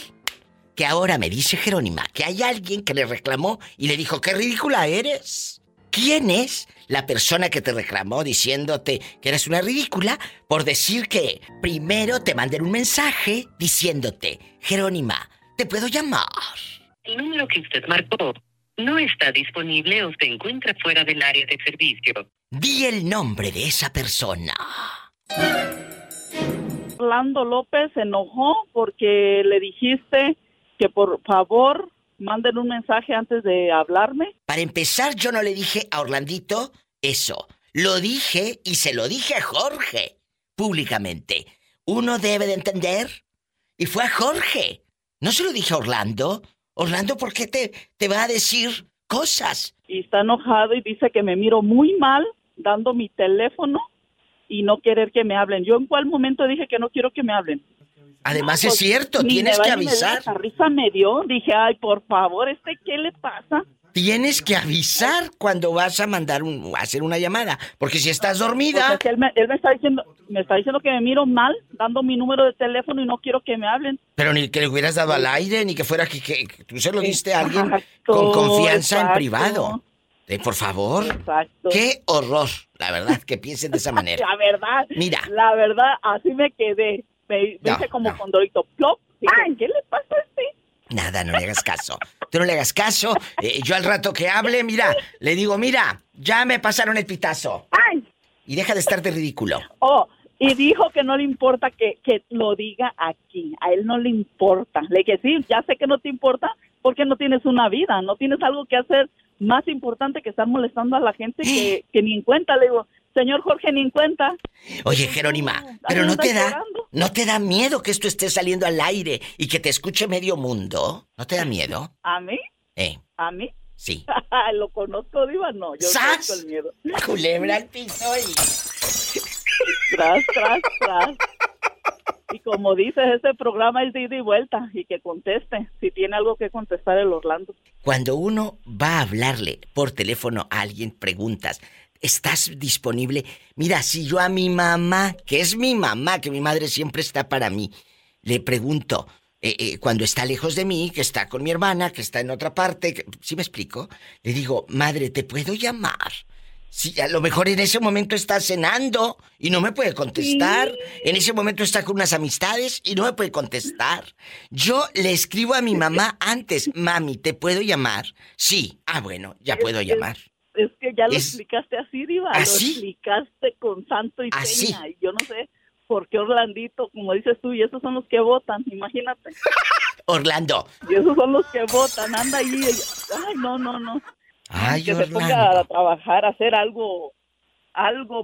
que ahora me dice Jerónima que hay alguien que le reclamó y le dijo, ¡qué ridícula eres! ¿Quién es la persona que te reclamó diciéndote que eres una ridícula por decir que primero te manden un mensaje diciéndote, Jerónima, ¿te puedo llamar? El número que usted marcó no está disponible o se encuentra fuera del área de servicio. Di el nombre de esa persona. Orlando López se enojó porque le dijiste que por favor manden un mensaje antes de hablarme. Para empezar, yo no le dije a Orlandito eso. Lo dije y se lo dije a Jorge públicamente. Uno debe de entender. Y fue a Jorge. No se lo dije a Orlando. Orlando, ¿por qué te va a decir cosas? Y está enojado y dice que me miro muy mal dando mi teléfono y no querer que me hablen. ¿Yo en cuál momento dije que no quiero que me hablen? Además, pues, es cierto, tienes que avisar. La risa me dio, dije, ay, por favor, ¿qué le pasa? Tienes que avisar cuando vas a mandar hacer una llamada, porque si estás dormida... Pues es que él me está diciendo que me miro mal, dando mi número de teléfono y no quiero que me hablen. Pero ni que le hubieras dado al aire, ni que fuera que tú se lo diste a alguien con confianza en privado. Por favor. Exacto. Qué horror, la verdad, que piensen de esa manera. La verdad. Mira. La verdad, así me quedé. Me hice como condorito. Plop. Ay, ¿qué le pasa a este? Nada, no le hagas caso. Tú no le hagas caso. Yo al rato que hable, mira, le digo, mira, ya me pasaron el pitazo. Ay. Y deja de estar de ridículo. Oh, y dijo que no le importa que lo diga aquí. A él no le importa. Le dije, sí, ya sé que no te importa porque no tienes una vida, no tienes algo que hacer más importante que estar molestando a la gente que ni en cuenta. Le digo, señor Jorge, ni en cuenta. Oye, Jerónima, pero ¿no te da miedo que esto esté saliendo al aire y que te escuche medio mundo? ¿No te da miedo? ¿A mí? ¿A mí? Sí. Lo conozco, Diva, no. Yo ¡sas! No tengo el miedo. Culebra al piso y... tras, tras, tras. Y como dices, este programa es de ida y vuelta. Y que conteste, si tiene algo que contestar el Orlando. Cuando uno va a hablarle por teléfono a alguien, preguntas, ¿estás disponible? Mira, si yo a mi mamá, que es mi mamá, que mi madre siempre está para mí, le pregunto, cuando está lejos de mí, que está con mi hermana, que está en otra parte, que, ¿sí me explico? Le digo, madre, ¿te puedo llamar? Sí, a lo mejor en ese momento está cenando y no me puede contestar. En ese momento está con unas amistades y no me puede contestar. Yo le escribo a mi mamá antes, mami, ¿te puedo llamar? Sí, ah, bueno, ya puedo llamar. Es que ya lo explicaste así, Diva. ¿Así? Lo explicaste con santo y seña. Y yo no sé por qué Orlandito, como dices tú, y esos son los que votan, imagínate. Orlando. Y esos son los que votan, anda ahí. Ay, no. Ay, que Orlando. Se ponga a trabajar, a hacer algo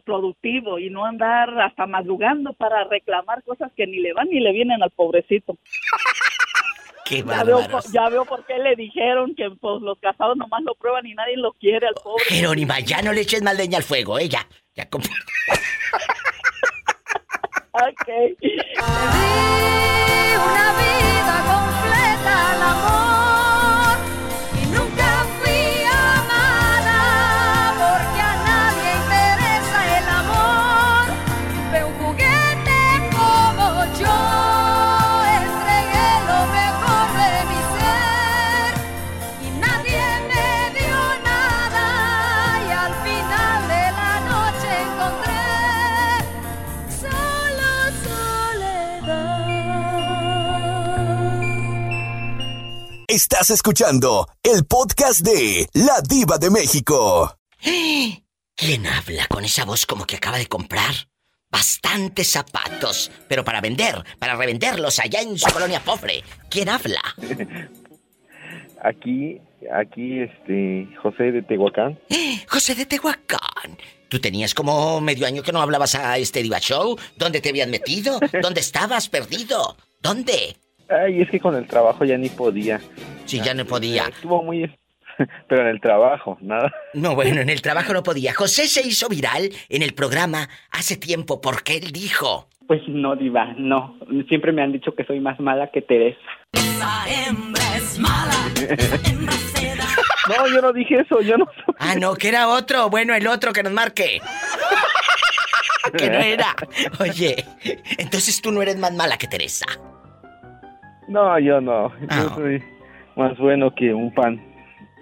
productivo y no andar hasta madrugando para reclamar cosas que ni le van ni le vienen al pobrecito. Qué bárbaros. Ya veo por qué le dijeron que pues, los casados nomás lo prueban y nadie lo quiere al pobre. Jerónima, ya no le eches más leña al fuego, ¿eh? Ya comparte. Ok. Una vida completa al amor. Estás escuchando el podcast de La Diva de México. ¿Quién habla con esa voz como que acaba de comprar bastantes zapatos, pero para vender, para revenderlos allá en su colonia pobre? ¿Quién habla? Aquí, José de Tehuacán. José de Tehuacán. Tú tenías como medio año que no hablabas a este Diva Show. ¿Dónde te habían metido? ¿Dónde estabas perdido? ¿Dónde? Ay, es que con el trabajo ya ni podía. Sí, ya no podía. Estuvo muy... pero en el trabajo, nada. No, bueno, en el trabajo no podía. José se hizo viral en el programa hace tiempo porque él dijo... Pues no, Diva, no. Siempre me han dicho que soy más mala que Teresa. Esa hembra es mala. No, yo no dije eso, yo no... Ah, no, que era otro. Bueno, el otro que nos marque. Que no era. Oye, entonces tú no eres más mala que Teresa. No, yo no. Yo soy más bueno que un pan.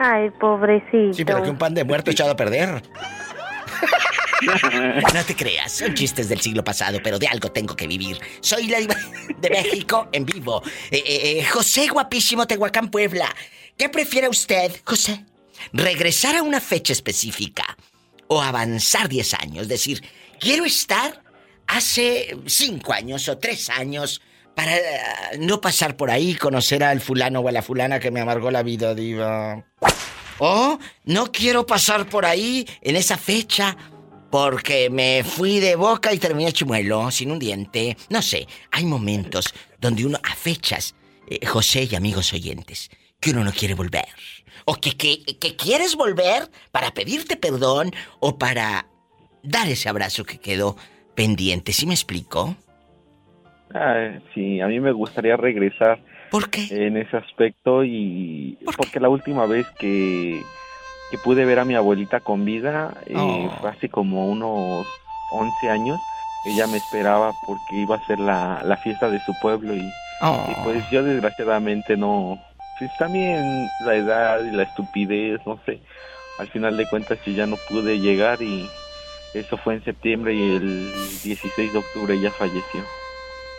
Ay, pobrecito. Sí, pero que un pan de muerto echado a perder. No te creas, son chistes del siglo pasado, pero de algo tengo que vivir. Soy la Diva de México en vivo. José guapísimo, Tehuacán, Puebla. ¿Qué prefiere usted, José? ¿Regresar a una fecha específica o avanzar 10 años? Es decir, quiero estar hace 5 años o 3 años... para no pasar por ahí, conocer al fulano o a la fulana que me amargó la vida, Diva. O no quiero pasar por ahí en esa fecha porque me fui de boca y terminé chimuelo, sin un diente. No sé, hay momentos donde uno, a fechas, José y amigos oyentes, que uno no quiere volver. O que quieres volver para pedirte perdón o para dar ese abrazo que quedó pendiente, ¿sí me explico? Ah, sí, a mí me gustaría regresar. ¿Por qué? En ese aspecto y... Porque la última vez que pude ver a mi abuelita con vida fue hace como unos 11 años. Ella me esperaba porque iba a ser la fiesta de su pueblo y pues yo desgraciadamente no... Pues también la edad y la estupidez, no sé. Al final de cuentas yo ya no pude llegar y eso fue en septiembre y el 16 de octubre ella falleció.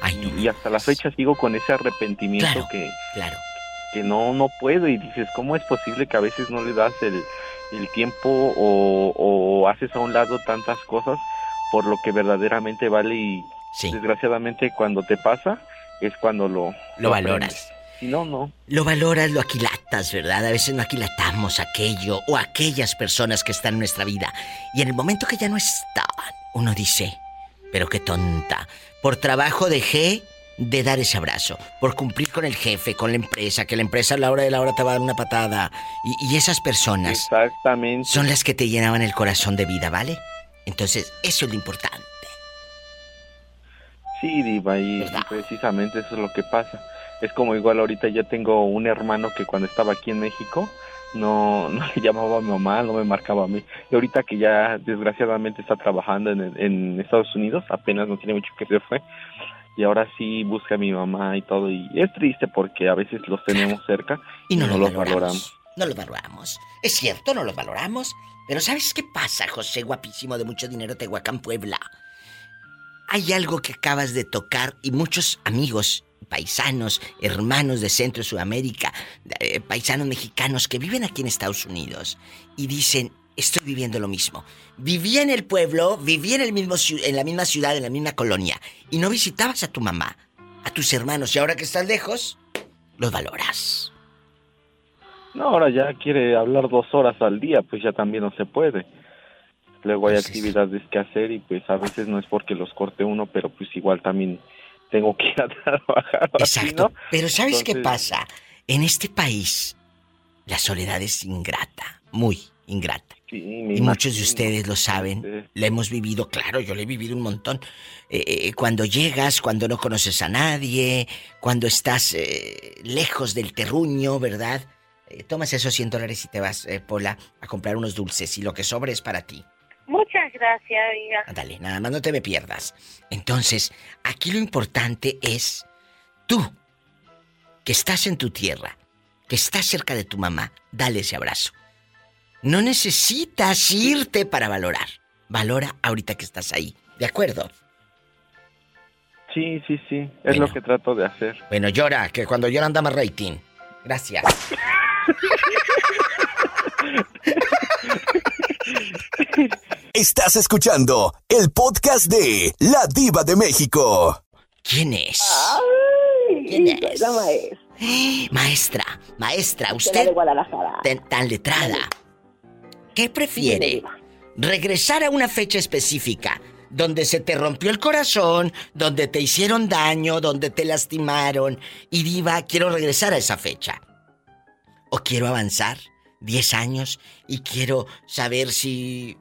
Ay, no, y hasta la fecha sigo con ese arrepentimiento que no puedo y dices, ¿cómo es posible que a veces no le das el tiempo o haces a un lado tantas cosas por lo que verdaderamente vale? Y sí, desgraciadamente cuando te pasa es cuando lo valoras. Si no. Lo valoras, lo aquilatas, ¿verdad? A veces no aquilatamos aquello o aquellas personas que están en nuestra vida. Y en el momento que ya no están, uno dice, pero qué tonta. Por trabajo dejé de dar ese abrazo, por cumplir con el jefe, con la empresa, que la empresa a la hora de la hora te va a dar una patada. Y esas personas exactamente son las que te llenaban el corazón de vida, ¿vale? Entonces, eso es lo importante. Sí, Diva, y ¿verdad? Precisamente eso es lo que pasa. Es como igual ahorita yo tengo un hermano que cuando estaba aquí en México no le llamaba a mi mamá, no me marcaba a mí. Y ahorita que ya desgraciadamente está trabajando en Estados Unidos, apenas no tiene mucho que se fue. Y ahora sí busca a mi mamá y todo. Y es triste porque a veces los tenemos cerca y no los valoramos. No los valoramos. Es cierto, no los valoramos. Pero ¿sabes qué pasa, José guapísimo de mucho dinero, Tehuacán, Puebla? Hay algo que acabas de tocar y muchos amigos... paisanos, hermanos de Centro y Sudamérica, paisanos mexicanos que viven aquí en Estados Unidos y dicen, estoy viviendo lo mismo. Viví en el pueblo, viví en la misma ciudad, en la misma colonia y no visitabas a tu mamá, a tus hermanos, y ahora que estás lejos, los valoras. No, ahora ya quiere hablar 2 horas al día, pues ya también no se puede. Luego hay actividades que hacer y pues a veces no es porque los corte uno, pero pues igual también... tengo que ir a trabajar. Exacto, ¿no? Pero ¿sabes qué pasa? En este país, la soledad es ingrata, muy ingrata. Sí, y muchos de ustedes lo saben, la hemos vivido, claro, yo la he vivido un montón. Cuando llegas, cuando no conoces a nadie, cuando estás lejos del terruño, ¿verdad? Tomas esos $100 y te vas, Pola, a comprar unos dulces y lo que sobre es para ti. Muchas gracias, amiga. Dale, nada más no te me pierdas. Entonces, aquí lo importante es tú, que estás en tu tierra, que estás cerca de tu mamá, dale ese abrazo. No necesitas irte para valorar. Valora ahorita que estás ahí, ¿de acuerdo? Sí. Es bueno, lo que trato de hacer. Bueno, llora, que cuando llora anda más rating. Gracias. Estás escuchando el podcast de La Diva de México. ¿Quién es? Ay, ¿quién es? La maestra, usted tan letrada. ¿Qué prefiere? ¿Regresar a una fecha específica donde se te rompió el corazón, donde te hicieron daño, donde te lastimaron? Y Diva, quiero regresar a esa fecha. ¿O quiero avanzar 10 años y quiero saber si...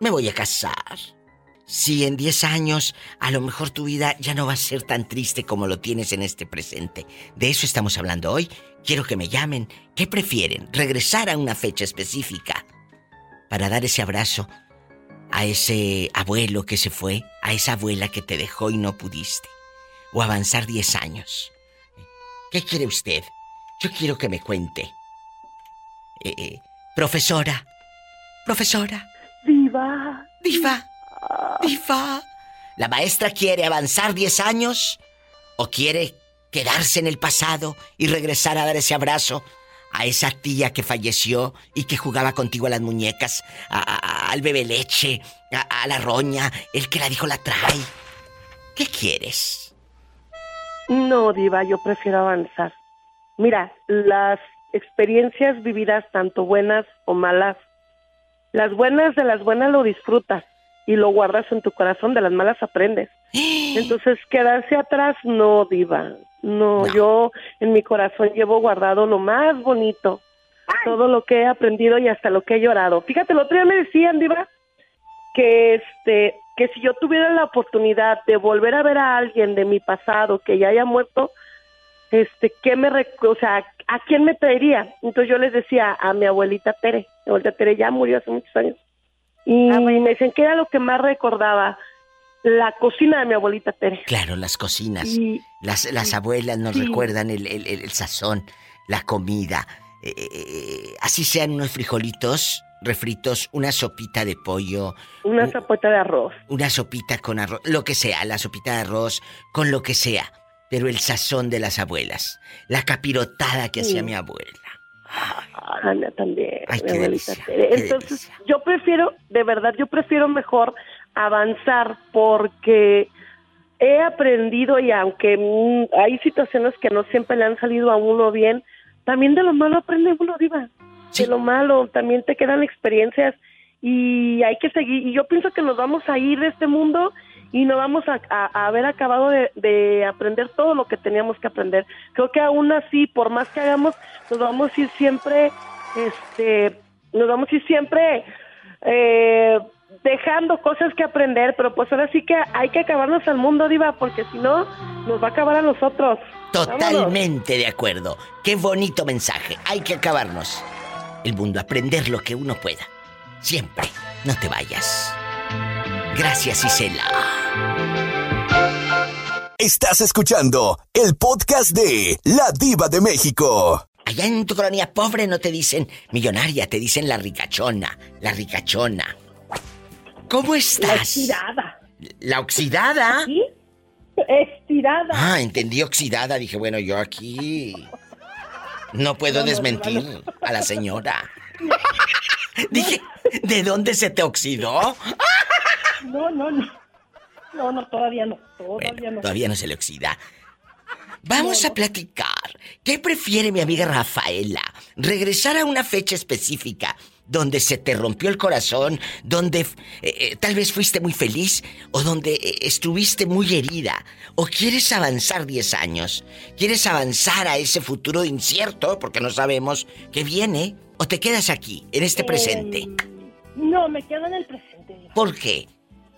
me voy a casar? Si en 10 años, a lo mejor tu vida ya no va a ser tan triste como lo tienes en este presente. De eso estamos hablando hoy. Quiero que me llamen. ¿Qué prefieren? ¿Regresar a una fecha específica para dar ese abrazo a ese abuelo que se fue, a esa abuela que te dejó y no pudiste? ¿O avanzar 10 años? ¿Qué quiere usted? Yo quiero que me cuente. Profesora. Diva. ¿La maestra quiere avanzar 10 años o quiere quedarse en el pasado y regresar a dar ese abrazo a esa tía que falleció y que jugaba contigo a las muñecas, al bebé leche, a la roña, el que la dijo la trae? ¿Qué quieres? No, Diva, yo prefiero avanzar. Mira, las experiencias vividas, tanto buenas o malas, de las buenas lo disfrutas y lo guardas en tu corazón, de las malas aprendes. Entonces, quedarse atrás, no, Diva. No. Yo en mi corazón llevo guardado lo más bonito, todo lo que he aprendido y hasta lo que he llorado. Fíjate, el otro día me decían, Diva, que si yo tuviera la oportunidad de volver a ver a alguien de mi pasado que ya haya muerto, ¿a quién me traería? Entonces yo les decía a mi abuelita Tere. Mi abuelita Tere ya murió hace muchos años. Y me dicen que era lo que más recordaba, la cocina de mi abuelita Tere. Claro, las cocinas. Las abuelas nos recuerdan el sazón, la comida. Así sean unos frijolitos refritos, una sopita de pollo, una sopita de arroz, una sopita con arroz, lo que sea, la sopita de arroz con lo que sea, pero el sazón de las abuelas, la capirotada que hacía mi abuela. Ana también. Ay, qué delicia, entonces, qué yo prefiero, de verdad, yo prefiero mejor avanzar, porque he aprendido, y aunque hay situaciones que no siempre le han salido a uno bien, también de lo malo aprende uno, Diva. Sí. De lo malo también te quedan experiencias y hay que seguir. Y yo pienso que nos vamos a ir de este mundo y no vamos a haber acabado de aprender todo lo que teníamos que aprender. Creo que aún así, por más que hagamos, nos vamos a ir siempre, dejando cosas que aprender, pero pues ahora sí que hay que acabarnos al mundo, Diva, porque si no, nos va a acabar a nosotros. Totalmente de acuerdo. Qué bonito mensaje. Hay que acabarnos el mundo, aprender lo que uno pueda. Siempre. No te vayas. Gracias, Isela. Estás escuchando el podcast de La Diva de México. Allá en tu colonia pobre no te dicen millonaria, te dicen la ricachona, la ricachona. ¿Cómo estás? La oxidada. ¿La oxidada? ¿Sí? Estirada. Ah, entendí oxidada. Dije, bueno, yo aquí no puedo desmentir a la señora. Dije, ¿de dónde se te oxidó? No, todavía no. Todavía no se le oxida. Vamos a platicar. ¿Qué prefiere mi amiga Rafaela? ¿Regresar a una fecha específica donde se te rompió el corazón, donde tal vez fuiste muy feliz o donde estuviste muy herida? ¿O quieres avanzar 10 años? ¿Quieres avanzar a ese futuro incierto porque no sabemos qué viene? ¿O te quedas aquí, en este presente? No, me quedo en el presente. ¿Por qué?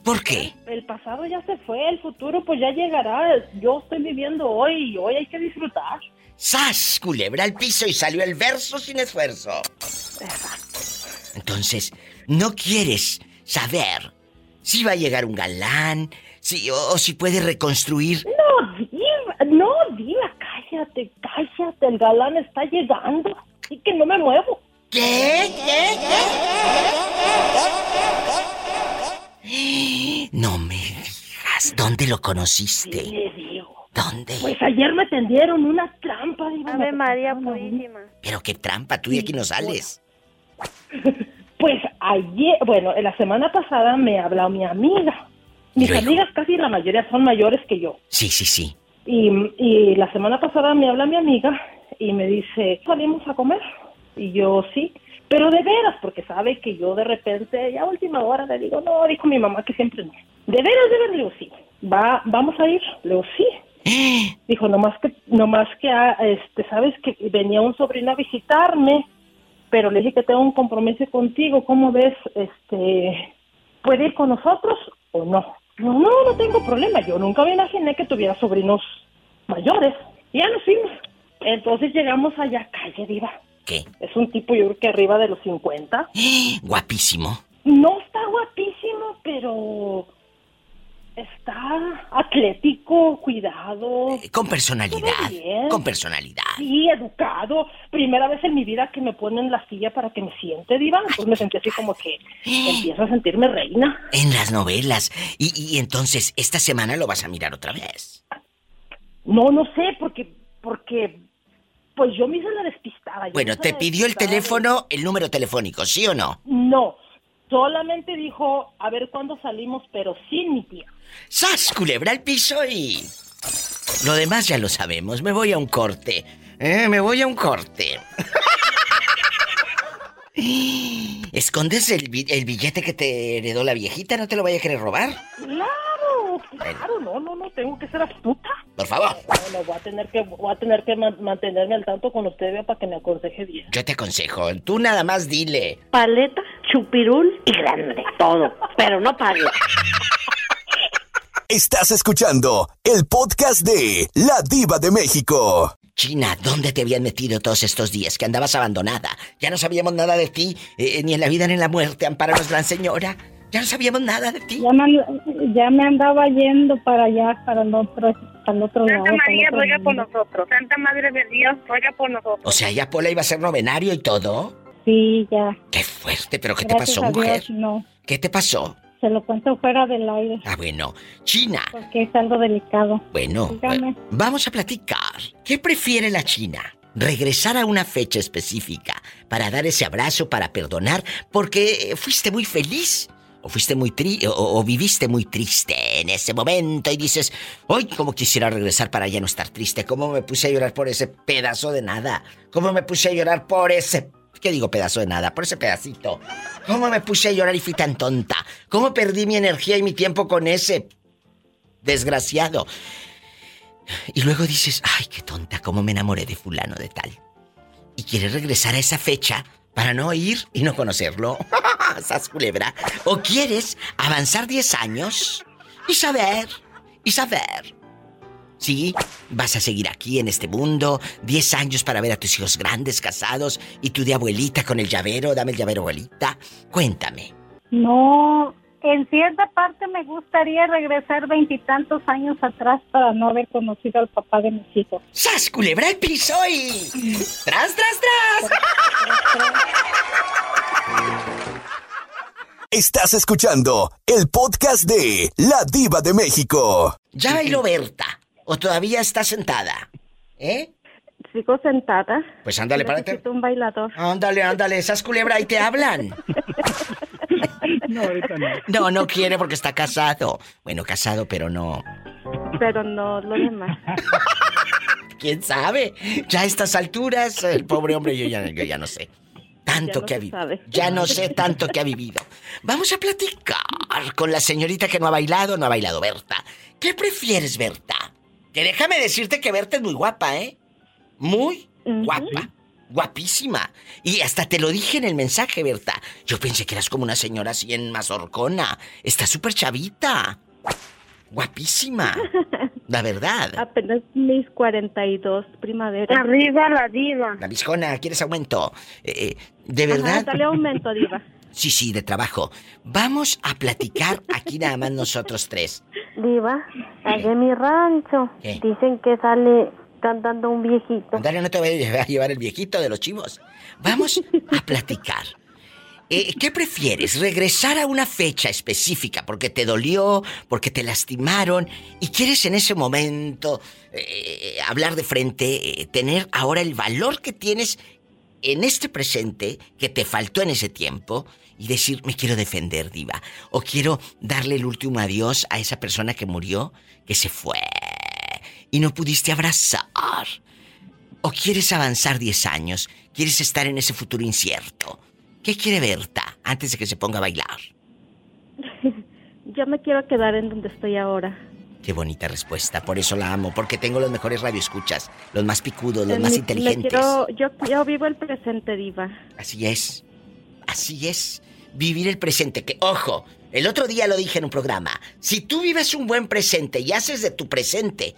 ¿Por qué? El pasado ya se fue, el futuro pues ya llegará. Yo estoy viviendo hoy y hoy hay que disfrutar. ¡Sas! Culebra al piso y salió el verso sin esfuerzo. Exacto. Entonces, no quieres saber si va a llegar un galán, o si puede reconstruir. No, Diva, cállate, el galán está llegando, así que no me muevo. ¿Qué? No me digas, ¿dónde lo conociste? Sí, le digo. ¿Dónde? Pues ayer me tendieron una trampa. Ave María Purísima. ¿Pero qué trampa? Tú de aquí no sales. Pues ayer, la semana pasada me habló mi amiga. Mis amigas casi la mayoría son mayores que yo. Sí. Y la semana pasada me habla mi amiga y me dice, ¿salimos a comer? Y yo, sí, pero de veras, porque sabe que yo de repente, ya a última hora le digo, no, dijo mi mamá que siempre no. De veras, le digo, sí. ¿Vamos a ir? Le digo, sí. Dijo, nomás que sabes que venía un sobrino a visitarme, pero le dije que tengo un compromiso contigo, ¿cómo ves? ¿Puede ir con nosotros o no? No tengo problema, yo nunca me imaginé que tuviera sobrinos mayores. Ya nos fuimos. Entonces llegamos allá, calle Diva. ¿Qué? Es un tipo, yo creo que arriba de los 50. Guapísimo. No está guapísimo, pero está atlético, cuidado. Con personalidad. Con personalidad. Sí, educado. Primera vez en mi vida que me ponen la silla para que me siente, Diva. Pues me sentí así como que empiezo a sentirme reina. En las novelas. Y entonces, ¿esta semana lo vas a mirar otra vez? No sé, porque pues yo me hice la despistada. Bueno, ¿te pidió el teléfono, el número telefónico, sí o no? No. Solamente dijo, a ver cuándo salimos, pero sin mi tía. ¡Sas! Culebra al piso y lo demás ya lo sabemos. Me voy a un corte. ¿Escondes el billete que te heredó la viejita? ¿No te lo vaya a querer robar? Claro, no, tengo que ser astuta. Por favor. Bueno, voy a tener que mantenerme al tanto con usted, para que me aconseje bien. Yo te aconsejo, tú nada más dile. Paleta, chupirul y grande, todo, pero no pague. Estás escuchando el podcast de La Diva de México. China, ¿dónde te habían metido todos estos días que andabas abandonada? Ya no sabíamos nada de ti, ni en la vida ni en la muerte, ampáranos, gran señora. Ya no sabíamos nada de ti. Ya me andaba yendo para allá, para el otro lado. Santa María, ruega por nosotros. Santa Madre de Dios, ruega por nosotros. O sea, ya Pola iba a ser novenario y todo. Sí, ya. Qué fuerte, pero ¿qué te pasó, mujer? Dios, no. ¿Qué te pasó? Se lo cuento fuera del aire. Ah, bueno. China. Porque es algo delicado. Bueno, vamos a platicar. ¿Qué prefiere la China? Regresar a una fecha específica para dar ese abrazo, para perdonar, porque fuiste muy feliz. O fuiste muy triste, o viviste muy triste en ese momento y dices, ¡ay, cómo quisiera regresar para ya no estar triste! ¿Cómo me puse a llorar por ese pedazo de nada? ¿Cómo me puse a llorar por ese... ¿Qué digo pedazo de nada? Por ese pedacito. ¿Cómo me puse a llorar y fui tan tonta? ¿Cómo perdí mi energía y mi tiempo con ese desgraciado? Y luego dices, ¡ay, qué tonta! ¿Cómo me enamoré de fulano de tal? Y quieres regresar a esa fecha... para no ir y no conocerlo. ¡Sas culebra! ¿O quieres avanzar 10 años y saber? Sí, vas a seguir aquí en este mundo 10 años para ver a tus hijos grandes, casados, y tú de abuelita con el llavero. Dame el llavero, abuelita. Cuéntame. No, en cierta parte me gustaría regresar 20 y tantos años atrás para no haber conocido al papá de mis hijos. ¡Sas culebra el piso y... tras, tras, tras! Estás escuchando el podcast de La Diva de México. ¿Ya bailó Berta? ¿O todavía está sentada? ¿Eh? Sigo sentada. Pues ándale, párate. Necesito un bailador. Ándale, esas culebras ahí te hablan. No, ahorita no. No quiere porque está casado. Bueno, casado, pero no. Pero no, lo demás. ¿Quién sabe? Ya a estas alturas, el pobre hombre, yo ya no sé. Ya no sé tanto que ha vivido. Vamos a platicar con la señorita que no ha bailado Berta. ¿Qué prefieres, Berta? Que déjame decirte que Berta es muy guapa, ¿eh? Muy guapa. Guapísima. Y hasta te lo dije en el mensaje, Berta. Yo pensé que eras como una señora así en mazorcona. Está súper chavita. Guapísima. La verdad. Apenas mis 42, primavera. Arriba la diva. La viscona, ¿quieres aumento? De verdad. Ajá, dale aumento, diva. Sí, de trabajo. Vamos a platicar aquí nada más nosotros tres. Diva, allá en mi rancho. ¿Qué? Dicen que sale cantando un viejito. Dale, no te voy a llevar el viejito de los chivos. Vamos a platicar. ¿Qué prefieres? ¿Regresar a una fecha específica porque te dolió, porque te lastimaron y quieres en ese momento hablar de frente, tener ahora el valor que tienes en este presente que te faltó en ese tiempo y decir, me quiero defender, diva, o quiero darle el último adiós a esa persona que murió, que se fue y no pudiste abrazar? ¿O quieres avanzar 10 años? ¿Quieres estar en ese futuro incierto? ¿Qué quiere Berta antes de que se ponga a bailar? Yo me quiero quedar en donde estoy ahora. Qué bonita respuesta, por eso la amo, porque tengo los mejores radioescuchas, los más picudos, los más inteligentes. Yo vivo el presente, diva. Así es, vivir el presente, que ojo, el otro día lo dije en un programa, si tú vives un buen presente y haces de tu presente,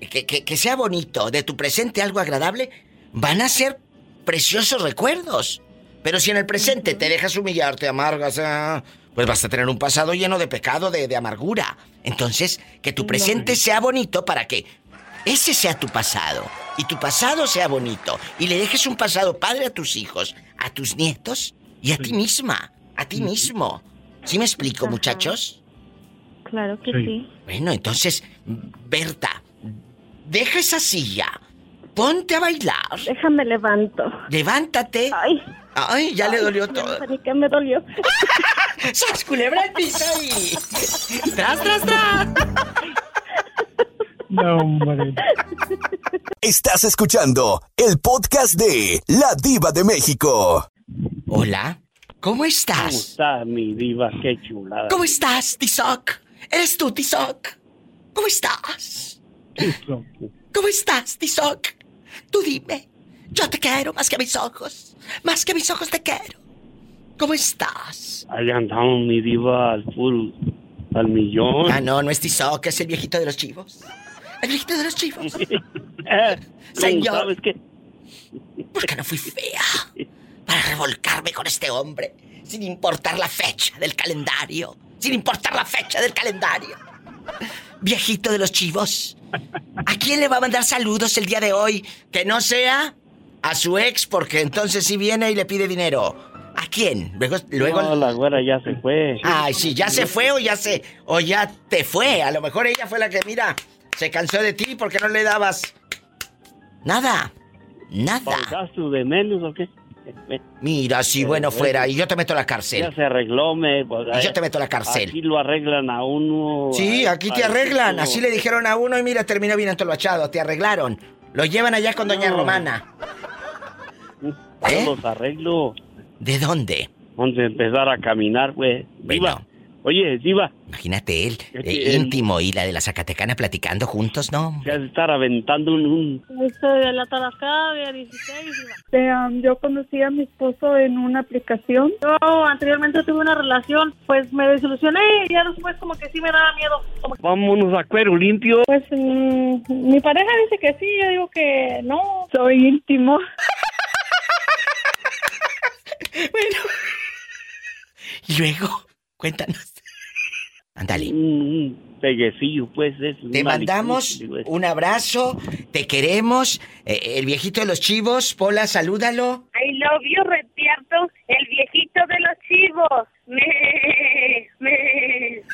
que sea bonito, de tu presente algo agradable, van a ser preciosos recuerdos. Pero si en el presente te dejas humillar, te amargas, pues vas a tener un pasado lleno de pecado, de amargura. Entonces, que tu presente sea bonito para que ese sea tu pasado. Y tu pasado sea bonito. Y le dejes un pasado padre a tus hijos, a tus nietos y a ti misma, a ti mismo. ¿Sí me explico, muchachos? Claro que sí. Bueno, entonces, Berta, deja esa silla. Ponte a bailar. Déjame levanto. Levántate. Ay, ya le dolió todo. ¿Qué me dolió? ¡Sas culebra el piso y... ¡Tras, tras, tras! No, hombre. Estás escuchando el podcast de La Diva de México. Hola, ¿cómo estás? ¿Cómo estás, mi diva? Qué chulada. ¿Cómo estás, Tizoc? ¿Eres tú, Tizoc? ¿Cómo estás? Tizoc. ¿Cómo estás, Tizoc? Tú dime, yo te quiero más que a mis ojos te quiero. ¿Cómo estás? Ahí andamos, mi diva, al full, al millón. Ah, no, no es Tizoc, es el viejito de los chivos. El viejito de los chivos. Señor, ¿sabes qué? ¿Por qué no fui fea para revolcarme con este hombre? Sin importar la fecha del calendario. Sin importar la fecha del calendario. Viejito de los chivos. ¿A quién le va a mandar saludos el día de hoy? Que no sea a su ex, porque entonces sí viene y le pide dinero. ¿A quién? Luego... No, la güera ya se fue. Ay, sí, ya se fue o ya te fue. A lo mejor ella fue la que, mira, se cansó de ti porque no le dabas nada. Nada. ¿Pagaste de menos o qué? Mira, si bueno fuera, y yo te meto a la cárcel. Ya se arregló, y yo te meto a la cárcel. Aquí lo arreglan a uno. Sí, aquí te arreglan. Así le dijeron a uno y mira, terminó bien entolvachado. Te arreglaron. Lo llevan allá con doña Romana. ¿Eh? Los arreglo. ¿De dónde? Donde empezar a caminar, pues. Bueno. Oye, Diva. Imagínate él, íntimo, y la de la Zacatecana platicando juntos, ¿no? Ya se estar aventando un... Soy de la Tarascada, de 16, Diva. Yo conocí a mi esposo en una aplicación. Yo anteriormente tuve una relación, pues me desilusioné y ya después como que sí me daba miedo. Como... Vámonos a cuero limpio. Pues mi pareja dice que sí, yo digo que no. Soy íntimo. Bueno. Y luego... Cuéntanos. Ándale. Peguecillo, pues. Es te mandamos un abrazo. Te queremos. El viejito de los chivos. Pola, salúdalo. I love you, retierto. El viejito de los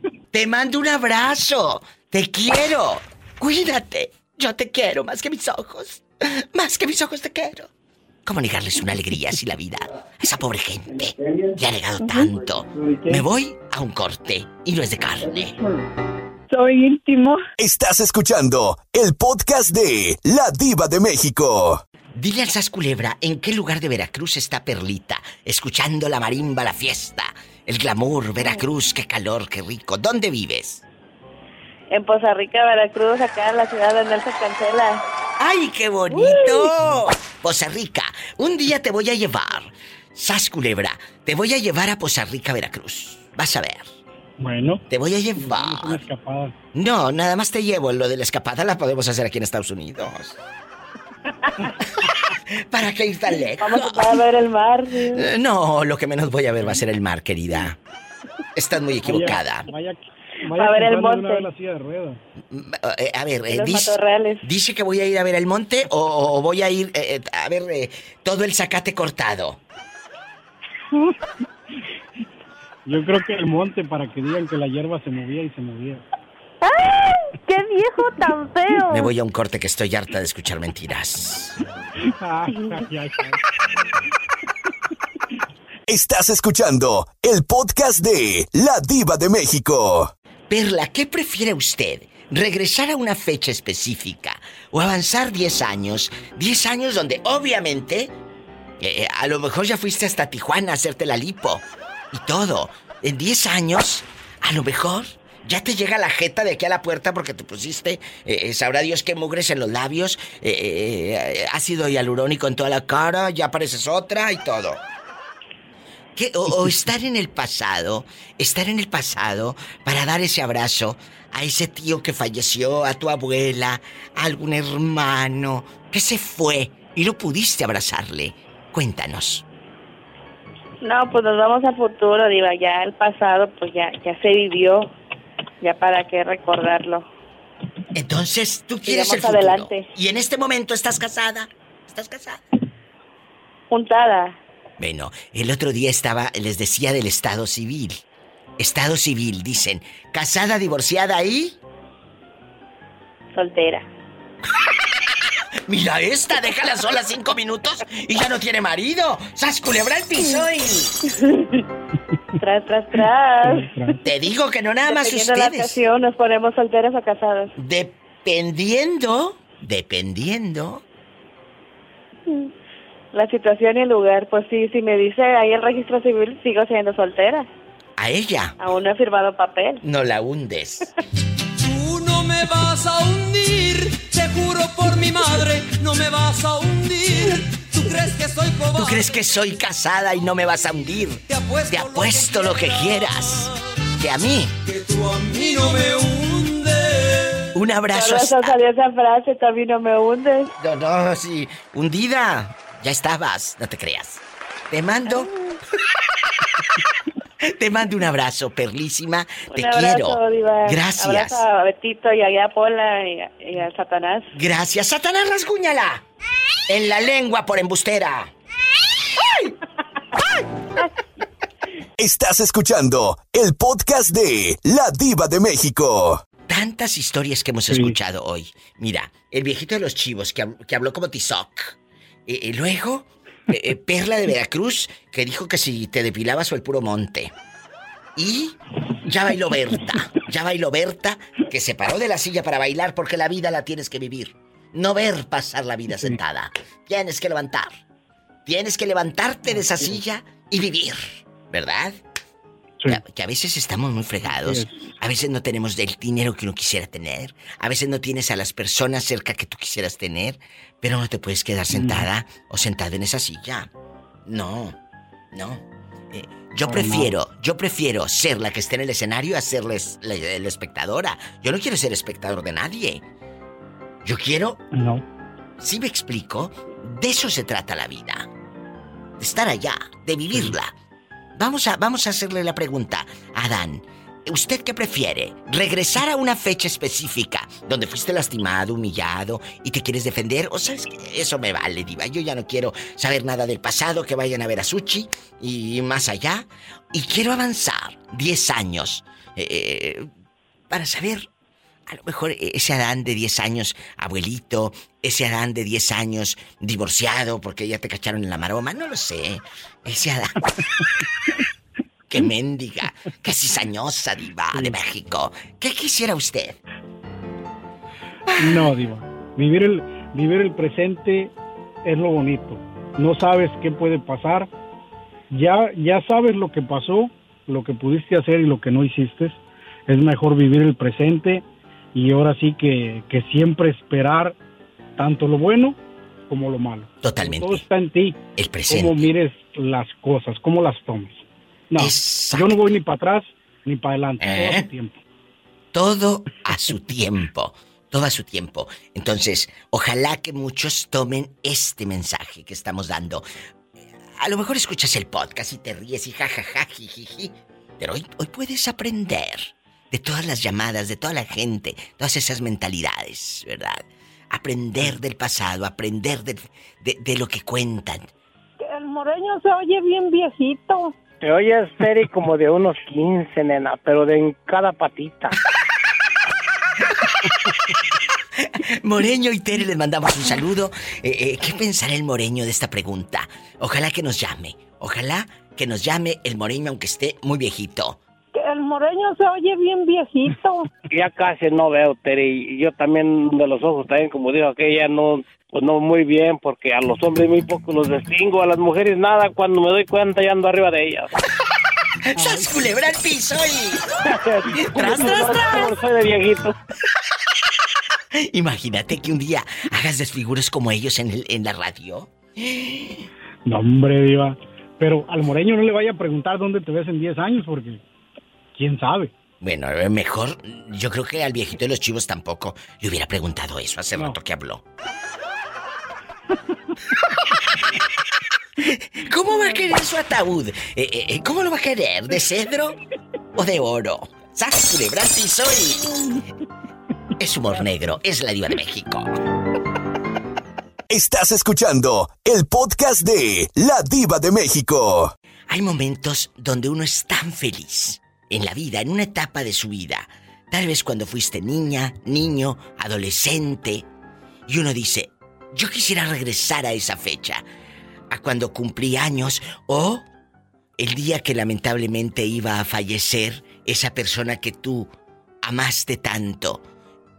chivos. Te mando un abrazo. Te quiero. Cuídate. Yo te quiero más que mis ojos. Más que mis ojos te quiero. ¿Cómo negarles una alegría si la vida a esa pobre gente le ha negado tanto? Me voy a un corte y no es de carne. Soy íntimo. Estás escuchando el podcast de La Diva de México. Dile al Sasculebra en qué lugar de Veracruz está Perlita, escuchando la marimba, la fiesta, el glamour, Veracruz, qué calor, qué rico. ¿Dónde vives? En Poza Rica, Veracruz, acá en la ciudad donde él se cancela. ¡Ay, qué bonito! Poza Rica, un día te voy a llevar. Sasculebra, te voy a llevar a Poza Rica, Veracruz. Vas a ver. Bueno. Te voy a llevar. Una escapada. No, nada más te llevo. Lo de la escapada la podemos hacer aquí en Estados Unidos. ¿Para qué ir tan lejos? Vamos a ver el mar. ¿Sí? No, lo que menos voy a ver va a ser el mar, querida. Estás muy equivocada. Vaya a ver el monte. La silla de ruedas. A ver, dice que voy a ir a ver el monte o voy a ir a ver todo el zacate cortado. Yo creo que el monte para que digan que la hierba se movía y se movía. ¡Ay! ¡Qué viejo tan feo! Me voy a un corte que estoy harta de escuchar mentiras. Estás escuchando el podcast de La Diva de México. Perla, ¿qué prefiere usted? ¿Regresar a una fecha específica o avanzar 10 años? 10 años donde, obviamente, a lo mejor ya fuiste hasta Tijuana a hacerte la lipo y todo. En 10 años, a lo mejor, ya te llega la jeta de aquí a la puerta porque te pusiste, sabrá Dios qué mugres en los labios, ácido hialurónico en toda la cara, ya pareces otra y todo. O estar en el pasado para dar ese abrazo a ese tío que falleció, a tu abuela, a algún hermano que se fue y no pudiste abrazarle. Cuéntanos. No, pues nos vamos al futuro, Diva. Ya el pasado, pues ya se vivió. Ya para qué recordarlo. Entonces, tú quieres el futuro. Adelante. Y en este momento estás casada. ¿Estás casada? Juntada. Bueno, el otro día les decía del Estado Civil. Estado Civil, dicen, casada, divorciada y... soltera. Mira esta, déjala sola 5 minutos y ya no tiene marido. ¡Sas, culebra al piso! Tras, tras, tras. Te digo que no nada más ustedes. Dependiendo de la ocasión, nos ponemos solteras o casadas. Dependiendo... la situación y el lugar, pues sí, si me dice ahí el registro civil, sigo siendo soltera. ¿A ella? Aún no he firmado papel. No la hundes. Tú no me vas a hundir, te juro por mi madre, no me vas a hundir. ¿Tú crees que soy cobarde? ¿Tú crees que soy casada y no me vas a hundir? Te apuesto lo que quieras. Que a mí. Que tú a mí no me hundes. Un abrazo. Hasta... salió esa frase, tú a mí no me hundes. No, no, sí. Hundida. Ya estabas, no te creas. Te mando. Te mando un abrazo, Perlísima. Te quiero. Diva. Gracias. Un abrazo a Betito y a Pola y a Satanás. Gracias, Satanás, rasguñala. En la lengua por embustera. ¡Ay! ¡Ay! Estás escuchando el podcast de La Diva de México. Tantas historias que hemos escuchado hoy. Mira, el viejito de los chivos que habló como Tizoc. Luego, Perla de Veracruz, que dijo que si te depilabas o el puro monte. Y ya bailó Berta, que se paró de la silla para bailar porque la vida la tienes que vivir. No ver pasar la vida sentada. Tienes que levantar. Tienes que levantarte de esa silla y vivir, ¿verdad? Sí. Que a veces estamos muy fregados. A veces no tenemos el dinero que uno quisiera tener. A veces no tienes a las personas cerca que tú quisieras tener. Pero no te puedes quedar sentada o sentado en esa silla. No, no. Yo prefiero ser la que esté en el escenario a ser la espectadora. Yo no quiero ser espectador de nadie. Yo quiero... No. ¿Sí me explico? De eso se trata la vida. De estar allá, de vivirla. Vamos a hacerle la pregunta a Adán. ¿Usted qué prefiere? ¿Regresar a una fecha específica donde fuiste lastimado, humillado y te quieres defender? ¿O sabes qué? Eso me vale, diva. Yo ya no quiero saber nada del pasado, que vayan a ver a Sushi y más allá. Y quiero avanzar 10 años para saber... A lo mejor ese Adán de 10 años, abuelito, ese Adán de 10 años, divorciado porque ya te cacharon en la maroma, no lo sé. Ese Adán... ¡Qué mendiga! ¡Qué cizañosa, diva de México! ¿Qué quisiera usted? No, diva. Vivir el presente es lo bonito. No sabes qué puede pasar. Ya sabes lo que pasó, lo que pudiste hacer y lo que no hiciste. Es mejor vivir el presente... Y ahora sí que siempre esperar tanto lo bueno como lo malo. Totalmente. Todo está en ti. El presente. Cómo mires las cosas, cómo las tomas. No, exacto. Yo no voy ni para atrás ni para adelante. Todo a su tiempo. Todo a su tiempo. Todo a su tiempo. Entonces, ojalá que muchos tomen este mensaje que estamos dando. A lo mejor escuchas el podcast y te ríes y jajaja, jijiji. Pero hoy puedes aprender... De todas las llamadas, de toda la gente, todas esas mentalidades, ¿verdad? Aprender del pasado, aprender de lo que cuentan. El moreño se oye bien viejito. Te oyes, Seri, como de unos 15, nena, pero de en cada patita. Moreño y Tere, les mandamos un saludo. ¿Qué pensará el moreño de esta pregunta? Ojalá que nos llame. Ojalá que nos llame el moreño, aunque esté muy viejito. El moreño se oye bien viejito. Ya casi no veo, Teri. Yo también de los ojos también, como dijo aquella, no, pues no muy bien, porque a los hombres muy poco los distingo, a las mujeres nada, cuando me doy cuenta ya ando arriba de ellas. ¡Sas culebra al piso! Y... ¡Tras, tras, tras! Soy de viejito. Imagínate que un día hagas desfiguros como ellos en la radio. No, hombre, diva. Pero al moreño no le vaya a preguntar dónde te ves en 10 años, porque... ¿Quién sabe? Bueno, mejor... Yo creo que al viejito de los chivos tampoco le hubiera preguntado eso hace rato que habló. ¿Cómo va a querer su ataúd? ¿Cómo lo va a querer? ¿De cedro o de oro? ¡Sas, culebra, Missouri! Es humor negro, es La Diva de México. Estás escuchando el podcast de La Diva de México. Hay momentos donde uno es tan feliz... En la vida, en una etapa de su vida. Tal vez cuando fuiste niña, niño, adolescente. Y uno dice, yo quisiera regresar a esa fecha. A cuando cumplí años o el día que lamentablemente iba a fallecer esa persona que tú amaste tanto.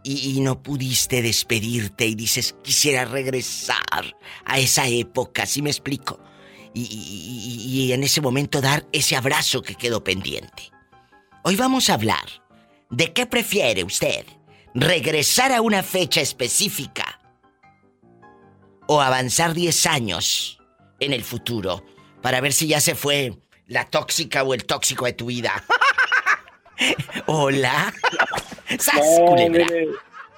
Y no pudiste despedirte y dices, quisiera regresar a esa época. ¿Sí me explico? Y en ese momento dar ese abrazo que quedó pendiente. Hoy vamos a hablar de qué prefiere usted, regresar a una fecha específica o avanzar 10 años en el futuro para ver si ya se fue la tóxica o el tóxico de tu vida. Hola. ¡Sas, culebra!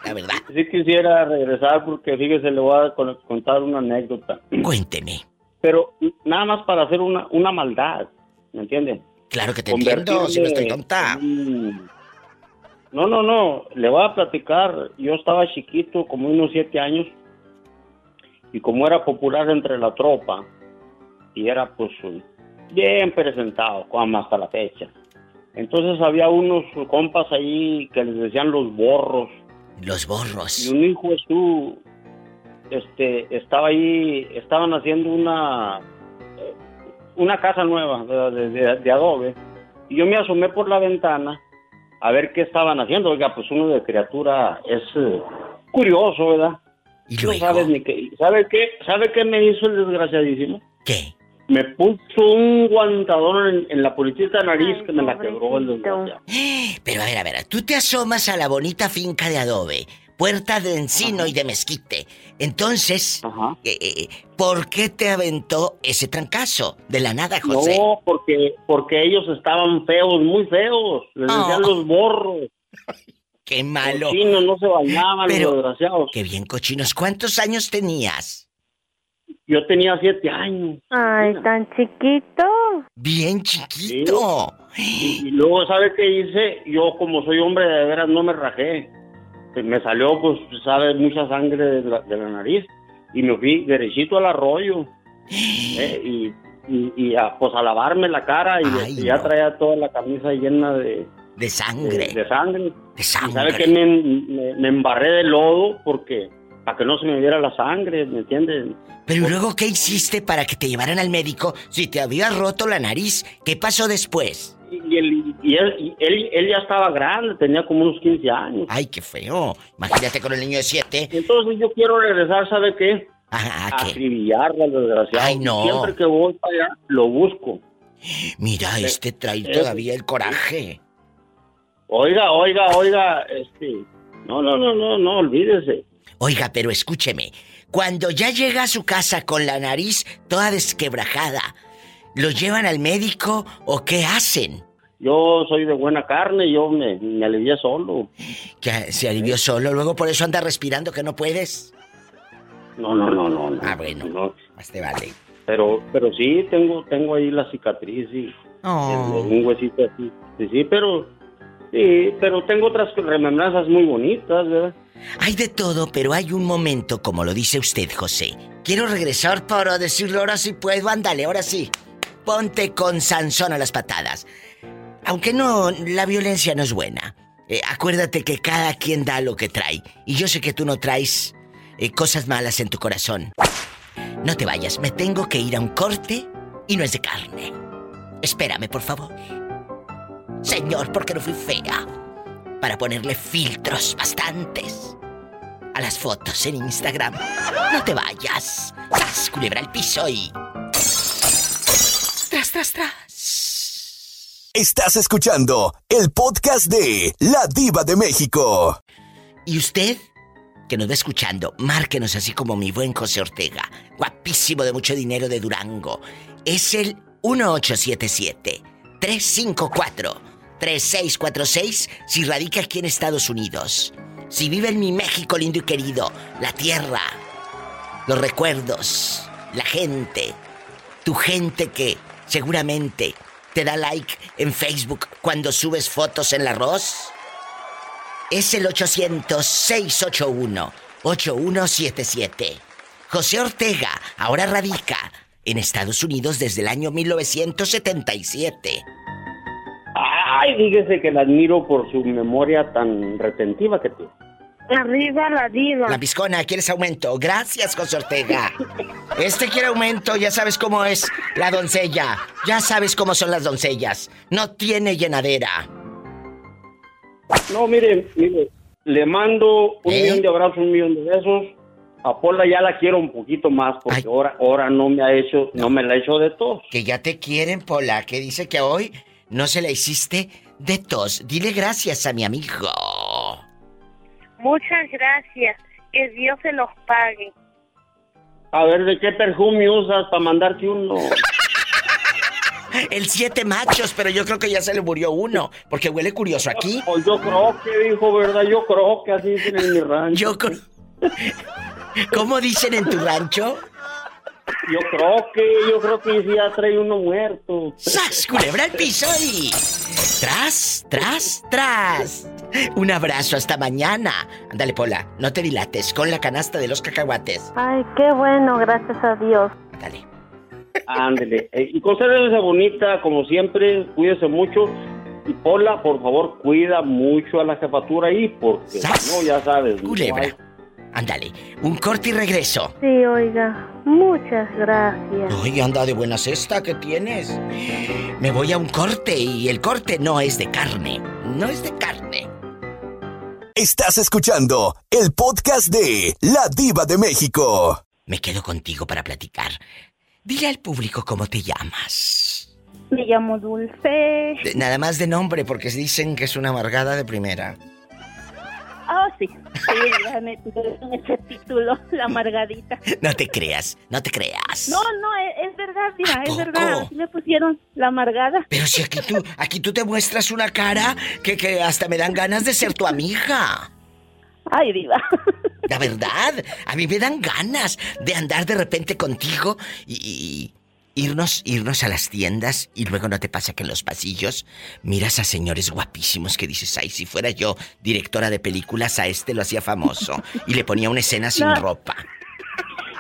La verdad. Sí quisiera regresar porque, fíjese, le voy a contar una anécdota. Cuénteme. Pero nada más para hacer una maldad, ¿me entienden? Claro que te entiendo, si no estoy tonta. No, le voy a platicar. Yo estaba chiquito, como unos 7 años, y como era popular entre la tropa, y era pues bien presentado, como hasta la fecha. Entonces había unos compas ahí que les decían los borros. Los borros. Y un hijo de su, estaba ahí, estaban haciendo una casa nueva de adobe. Y yo me asomé por la ventana a ver qué estaban haciendo. Oiga, pues uno de criatura es curioso, ¿verdad? ¿Y luego? No sabes ni qué. ¿Sabe qué me hizo el desgraciadísimo? ¿Qué? Me puso un guantadón en la puritita nariz. Ay, que me la quebró el desgraciado. Pero a ver, tú te asomas a la bonita finca de adobe, puerta de encino. Ajá. Y de mezquite. Entonces, ¿por qué te aventó ese trancazo de la nada, José? No, porque ellos estaban feos, muy feos. Les decían los borros. Qué malo. Cochinos, no se bañaban. Pero, los desgraciados. Qué bien cochinos. ¿Cuántos años tenías? Yo tenía 7 años. Ay, mira, tan chiquito. Bien chiquito. Sí. Y luego, ¿sabe qué hice? Yo, como soy hombre, de veras no me rajé. Me salió, pues, ¿sabe? Mucha sangre de la nariz. Y me fui derechito al arroyo. Pues, a lavarme la cara. Y ya traía toda la camisa llena de sangre. De sangre. ¿Sabe qué? Me embarré de lodo porque... para que no se me viera la sangre, ¿me entiendes? Pero luego, ¿qué hiciste para que te llevaran al médico si te habías roto la nariz? ¿Qué pasó después? Y él ya estaba grande, tenía como unos 15 años. Ay, qué feo. Imagínate con el niño de 7. Entonces yo quiero regresar, ¿sabe qué? Ajá, ¿qué? A acribillarlo, desgraciado. Ay, no. Siempre que voy para allá, lo busco. Mira, trae todavía el coraje. Oiga, No, olvídese. Oiga, pero escúcheme, cuando ya llega a su casa con la nariz toda desquebrajada, ¿lo llevan al médico o qué hacen? Yo soy de buena carne, yo me alivié solo. ¿Que se alivió solo? ¿Luego por eso anda respirando que no puedes? No. Ah, bueno, no. Más te vale. Pero sí, tengo ahí la cicatriz y un huesito así. Sí, pero tengo otras remembranzas muy bonitas, ¿verdad? Hay de todo, pero hay un momento, como lo dice usted, José. Quiero regresar para decirle, ahora sí puedo, ándale, ahora sí. Ponte con Sansón a las patadas. Aunque no, la violencia no es buena. Acuérdate que cada quien da lo que trae. Y yo sé que tú no traes cosas malas en tu corazón. No te vayas, me tengo que ir a un corte y no es de carne. Espérame, por favor. Señor, porque no fui fea para ponerle filtros bastantes a las fotos en Instagram. No te vayas. ¡Sas, culebra al piso y... tras, tras, tras! Estás escuchando el podcast de La Diva de México. Y usted, que nos va escuchando, márquenos así como mi buen José Ortega, guapísimo de mucho dinero de Durango. Es el 1877-354... 3646 si radica aquí en Estados Unidos. Si vive en mi México lindo y querido, la tierra, los recuerdos, la gente, tu gente que seguramente te da like en Facebook cuando subes fotos en el arroz. Es el 800-681-8177. José Ortega ahora radica en Estados Unidos desde el año 1977. Ay, fíjese que la admiro por su memoria tan retentiva que tiene. Arriba la diva. La piscona, ¿quieres aumento? Gracias, José Ortega. Quiere aumento, ya sabes cómo es la doncella. Ya sabes cómo son las doncellas. No tiene llenadera. No, mire. Le mando un millón de abrazos, un millón de besos. A Paula ya la quiero un poquito más porque ahora no me la ha hecho de tos. Que ya te quieren, Paula, que dice que hoy... no se la hiciste de tos. Dile gracias a mi amigo. Muchas gracias. Que Dios se los pague. A ver, ¿de qué perfume usas para mandarte uno? El 7 machos, pero yo creo que ya se le murió uno, porque huele curioso aquí. Pues yo creo que dijo, ¿verdad? Yo creo que así dicen en mi rancho. Yo creo... ¿Cómo dicen en tu rancho? Yo creo que sí ya trae uno muerto. ¡Sas, culebra el piso! Y... ¡tras, tras, tras! Un abrazo, hasta mañana. Ándale, Pola, no te dilates con la canasta de los cacahuates. Ay, qué bueno, gracias a Dios. Ándale. Ándale. Y conservese bonita, como siempre, cuídese mucho. Y Pola, por favor, cuida mucho a la jefatura ahí, porque ¡sas! No, ya sabes. Culebra. No. Ándale, un corte y regreso. Sí, oiga, muchas gracias. Ay, anda de buena cesta, ¿qué tienes? Me voy a un corte y el corte no es de carne. No es de carne. Estás escuchando el podcast de La Diva de México. Me quedo contigo para platicar. Dile al público cómo te llamas. Me llamo Dulce. Nada más de nombre, porque dicen que es una amargada de primera. Ah, oh, sí, déjame ese título, la amargadita. No te creas, no te creas. No, es verdad, mira, es verdad. Así me pusieron, la amargada. Pero si aquí tú te muestras una cara que hasta me dan ganas de ser tu amiga. Ay, diva. La verdad, a mí me dan ganas de andar de repente contigo y irnos a las tiendas, y luego no te pasa que en los pasillos miras a señores guapísimos que dices, ay, si fuera yo directora de películas, a este lo hacía famoso y le ponía una escena sin ropa.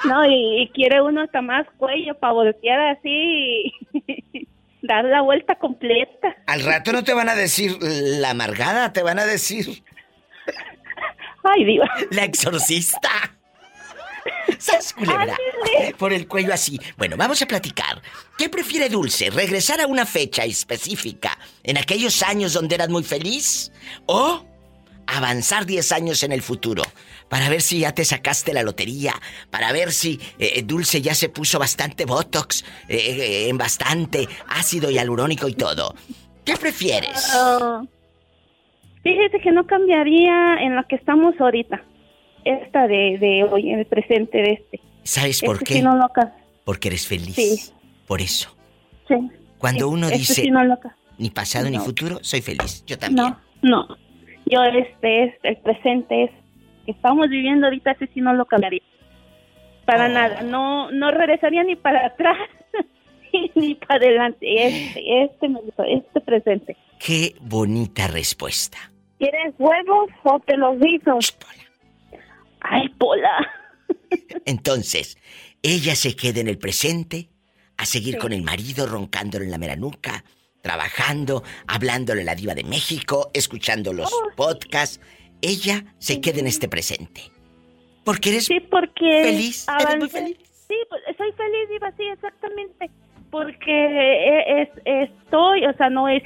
No, y quiere uno hasta más cuello para voltear así y dar la vuelta completa. Al rato no te van a decir la amargada, te van a decir... Ay, Dios. La exorcista. ¡Sas, culebra! Por el cuello así. Bueno, vamos a platicar. ¿Qué prefiere Dulce? ¿Regresar a una fecha específica en aquellos años donde eras muy feliz? ¿O avanzar 10 años en el futuro para ver si ya te sacaste la lotería? Para ver si Dulce ya se puso bastante botox, en bastante ácido hialurónico y todo. ¿Qué prefieres? Fíjese que no cambiaría en lo que estamos ahorita. Esta de hoy, en el presente de este. ¿Sabes por qué? Sí, no loca. Porque eres feliz. Sí. Por eso. Sí. Cuando uno dice, sí, no loca. Ni pasado ni futuro, soy feliz. Yo también. No. Yo el presente es que estamos viviendo ahorita, ese sí no lo cambiaría. Para nada. No regresaría ni para atrás ni para adelante. Este presente. Qué bonita respuesta. ¿Quieres huevos o te los guiso? ¡Ay, Pola! Entonces, ella se queda en el presente, a seguir con el marido, roncándole en la mera nuca, trabajando, hablándole a La Diva de México, escuchando los podcasts. Ella se queda en este presente. Porque eres feliz, eres muy feliz. Sí, soy feliz, Diva, sí, exactamente. Porque estoy, o sea, no es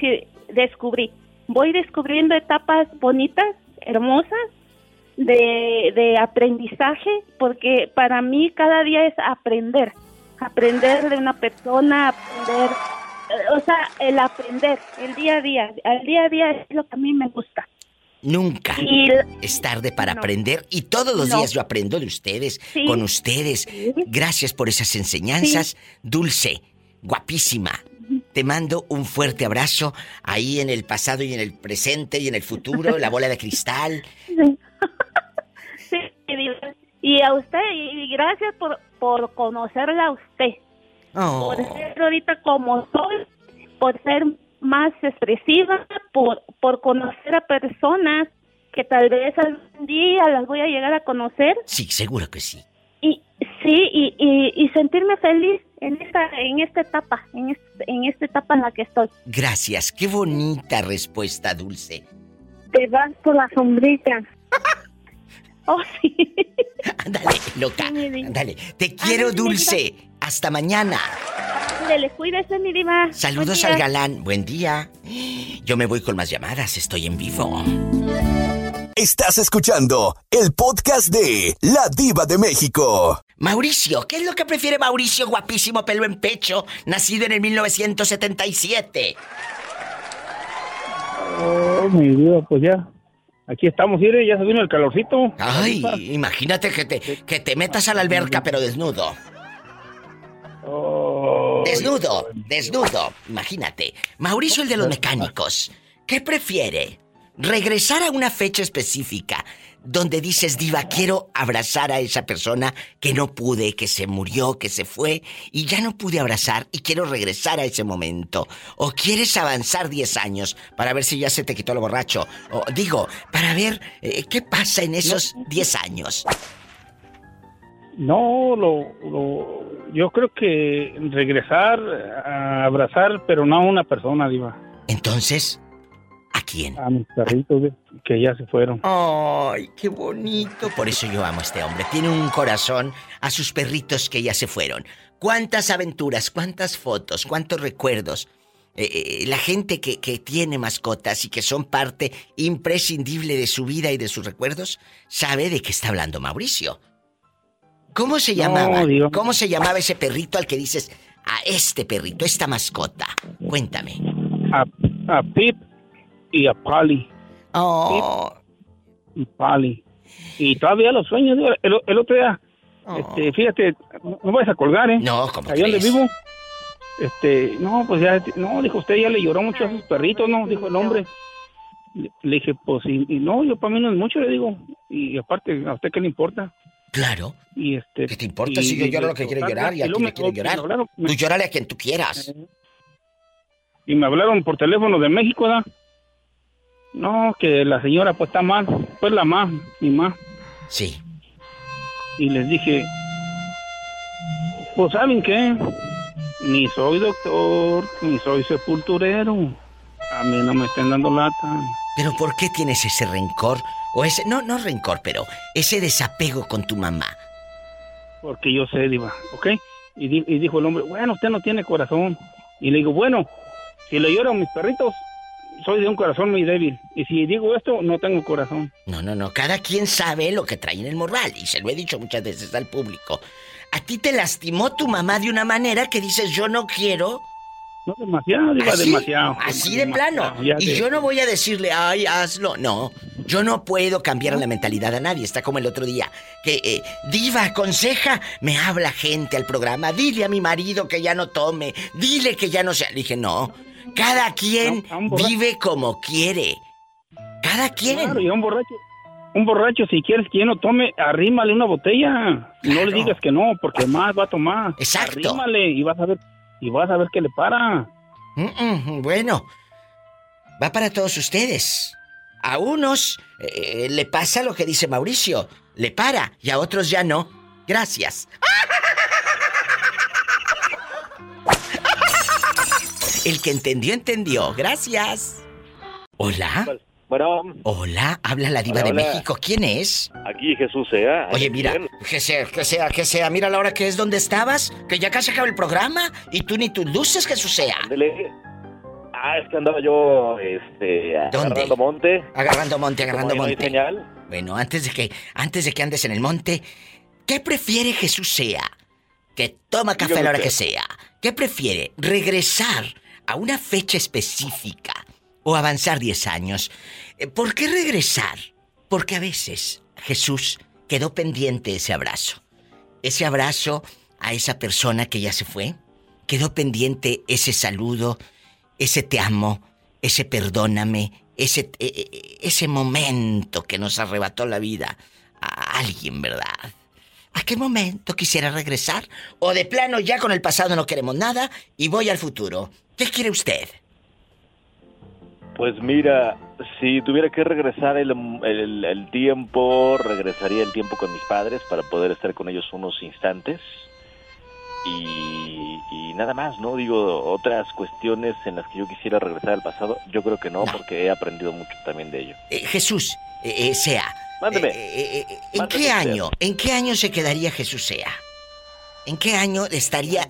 decir, voy descubriendo etapas bonitas, hermosas, de aprendizaje, porque para mí cada día es aprender de una persona, aprender, o sea, el aprender, el día a día es lo que a mí me gusta. Nunca es tarde para aprender, y todos los días yo aprendo de ustedes, con ustedes. Gracias por esas enseñanzas, Dulce, guapísima. Te mando un fuerte abrazo ahí en el pasado y en el presente y en el futuro, la bola de cristal. Sí, y a usted, y gracias por conocerla a usted. Oh. Por ser ahorita como soy, por ser más expresiva, por conocer a personas que tal vez algún día las voy a llegar a conocer. Sí, seguro que sí. Y sentirme feliz en esta etapa en la que estoy. Gracias, qué bonita respuesta, Dulce. Te vas por la sombrita. Oh, sí. Ándale, loca. Ándale. Te quiero, Dulce. Hasta mañana. Ándale, cuídese, mi diva. Saludos al galán. Buen día. Yo me voy con más llamadas. Estoy en vivo. Estás escuchando el podcast de La Diva de México. Mauricio, ¿qué es lo que prefiere Mauricio, guapísimo, pelo en pecho, nacido en el 1977? Oh, mi diva, pues ya. Aquí estamos, Irene, ya se vino el calorcito. Ay, imagínate que te metas a la alberca, pero desnudo. Oh, desnudo, imagínate. Mauricio, el de los mecánicos, ¿qué prefiere? ¿Regresar a una fecha específica donde dices, diva, quiero abrazar a esa persona que no pude, que se murió, que se fue y ya no pude abrazar y quiero regresar a ese momento? ¿O quieres avanzar 10 años para ver si ya se te quitó lo borracho? O digo, para ver qué pasa en esos 10 años. No, yo creo que regresar a abrazar, pero no a una persona, diva. Entonces... ¿a quién? A mis perritos que ya se fueron. ¡Ay, qué bonito! Por eso yo amo a este hombre. Tiene un corazón a sus perritos que ya se fueron. ¿Cuántas aventuras, cuántas fotos, cuántos recuerdos? La gente que tiene mascotas y que son parte imprescindible de su vida y de sus recuerdos sabe de qué está hablando Mauricio. ¿Cómo se llamaba? No, ¿cómo se llamaba ese perrito al que dices, a este perrito, esta mascota? Cuéntame. A Pip. Y a Pali. Oh. Y Pali. Y todavía los sueños. El otro día, fíjate, no vayas a colgar, ¿eh? No, como allá donde vivo. No, pues ya, no, dijo, usted ya le lloró mucho a sus perritos, ¿no? Dijo el hombre. Le dije, pues, y no, yo para mí no es mucho, le digo. Y aparte, ¿a usted qué le importa? Claro. Y ¿qué te importa si yo lloro lo que quiero llorar y a quien le quiero llorar? Tú llórale a quien tú quieras. Y me hablaron por teléfono de México, ¿verdad? No, que la señora pues está mal, pues la más, mi más. Sí. Y les dije, pues ¿saben qué? Ni soy doctor, ni soy sepulturero. A mí no me estén dando lata. ¿Pero por qué tienes ese rencor? O ese, no rencor, pero ese desapego con tu mamá. Porque yo sé, diva, ¿ok? Y dijo el hombre, bueno, usted no tiene corazón. Y le digo, bueno, si le lloran mis perritos... soy de un corazón muy débil. Y si digo esto, no tengo corazón. No. Cada quien sabe lo que trae en el morral. Y se lo he dicho muchas veces al público. A ti te lastimó tu mamá de una manera que dices, yo no quiero. No, demasiado, digo, demasiado. Así de plano. Y yo no voy a decirle, ay, hazlo. No, yo no puedo cambiar la mentalidad a nadie. Está como el otro día. Que, diva, aconseja. Me habla gente al programa. Dile a mi marido que ya no tome. Dile que ya no sea. Le dije, no. Cada quien vive como quiere. Cada quien. Claro, y un borracho, si quieres que ya no tome, arrímale una botella. Claro. No le digas que no, porque más va a tomar. Exacto. Arrímale y vas a ver que le para. Bueno, va para todos ustedes. A unos le pasa lo que dice Mauricio, le para, y a otros ya no. Gracias. El que entendió, entendió. Gracias. Hola. Bueno. Hola, habla la Diva de México. ¿Quién es? Aquí Jesús Sea. Oye, mira, que sea. Mira la hora que es donde estabas, que ya casi acaba el programa y tú ni tus luces, Jesús Sea. Ándale. Es que andaba yo, agarrando monte. Agarrando monte. No hay señal. Bueno, antes de que andes en el monte, ¿qué prefiere Jesús Sea? Que toma café a la hora que sea. ¿Qué prefiere? ¿Regresar a una fecha específica o avanzar 10 años? ¿Por qué regresar? Porque a veces, Jesús, quedó pendiente ese abrazo. Ese abrazo a esa persona que ya se fue. Quedó pendiente ese saludo, ese te amo, ese perdóname, ese momento que nos arrebató la vida a alguien, ¿verdad? ¿A qué momento quisiera regresar? ¿O de plano ya con el pasado no queremos nada y voy al futuro? ¿Qué quiere usted? Pues mira, si tuviera que regresar el tiempo, regresaría el tiempo con mis padres para poder estar con ellos unos instantes. Y nada más, ¿no? Digo, otras cuestiones en las que yo quisiera regresar al pasado, yo creo que no. Porque he aprendido mucho también de ello. Jesús, Sea... mándeme. ¿En qué año se quedaría Jesús Sea? ¿En qué año estaría?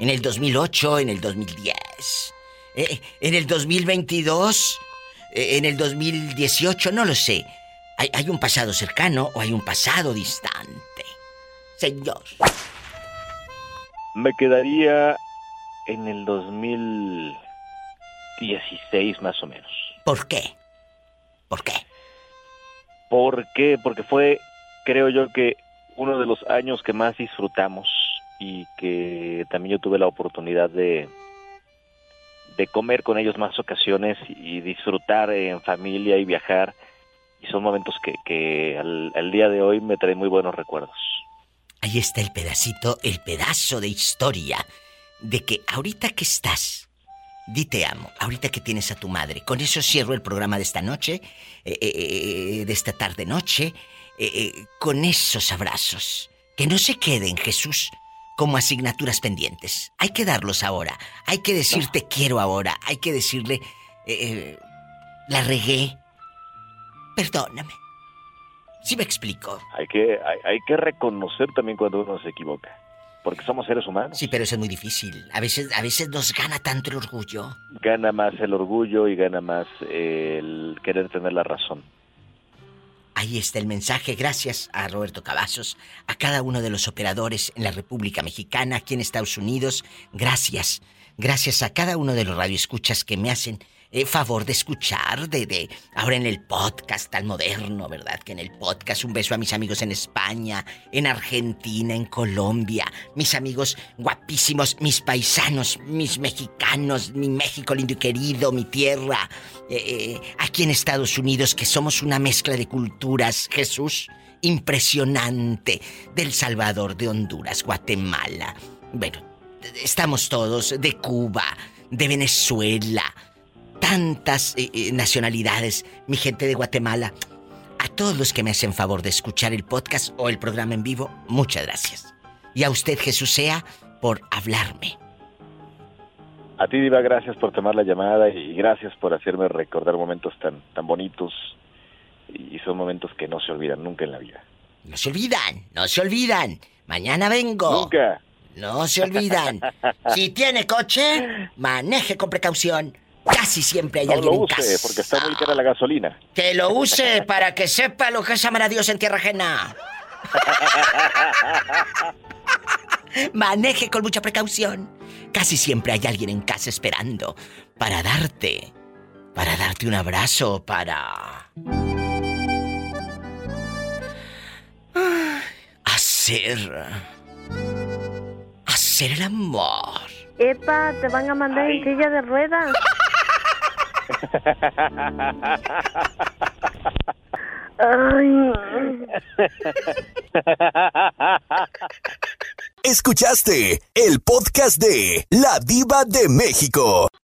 ¿En el 2008? ¿En el 2010? ¿En el 2022? ¿En el 2018? No lo sé. ¿Hay un pasado cercano o hay un pasado distante? Señor. Me quedaría en el 2016 más o menos. ¿Por qué? ¿Por qué? Porque fue, creo yo, que uno de los años que más disfrutamos y que también yo tuve la oportunidad de comer con ellos más ocasiones y disfrutar en familia y viajar. Y son momentos que al día de hoy me traen muy buenos recuerdos. Ahí está el pedazo de historia de que ahorita que estás, di te amo, ahorita que tienes a tu madre. Con eso cierro el programa de esta noche, de esta tarde-noche, con esos abrazos. Que no se queden, Jesús, como asignaturas pendientes. Hay que darlos ahora, hay que decir te quiero ahora, hay que decirle, la regué, perdóname. ¿Sí me explico? Hay que reconocer también cuando uno se equivoca. Porque somos seres humanos. Sí, pero eso es muy difícil. A veces nos gana tanto el orgullo. Gana más el orgullo y gana más el querer tener la razón. Ahí está el mensaje. Gracias a Roberto Cavazos, a cada uno de los operadores en la República Mexicana, aquí en Estados Unidos. Gracias. Gracias a cada uno de los radioescuchas que me hacen favor de escuchar, ahora en el podcast tan moderno, ¿verdad? Que en el podcast, un beso a mis amigos en España, en Argentina, en Colombia, mis amigos guapísimos, mis paisanos, mis mexicanos, mi México lindo y querido, mi tierra, aquí en Estados Unidos, que somos una mezcla de culturas, Jesús, impresionante, de El Salvador, de Honduras, Guatemala, bueno, estamos todos, de Cuba, de Venezuela, tantas nacionalidades, mi gente de Guatemala. A todos los que me hacen favor de escuchar el podcast o el programa en vivo, muchas gracias. Y a usted, Jesús Sea, por hablarme. A ti, Diva, gracias por tomar la llamada y gracias por hacerme recordar momentos tan, tan bonitos. Y son momentos que no se olvidan nunca en la vida. No se olvidan, no se olvidan. Mañana vengo. Nunca. No se olvidan. Si tiene coche, maneje con precaución. Casi siempre hay alguien en casa. No lo use, porque está muy cara la gasolina. Que lo use para que sepa lo que es amar a Dios en tierra ajena. Maneje con mucha precaución. Casi siempre hay alguien en casa esperando para darte. Para darte un abrazo, para... Hacer el amor. Epa, te van a mandar en silla de ruedas. Escuchaste el podcast de La Diva de México.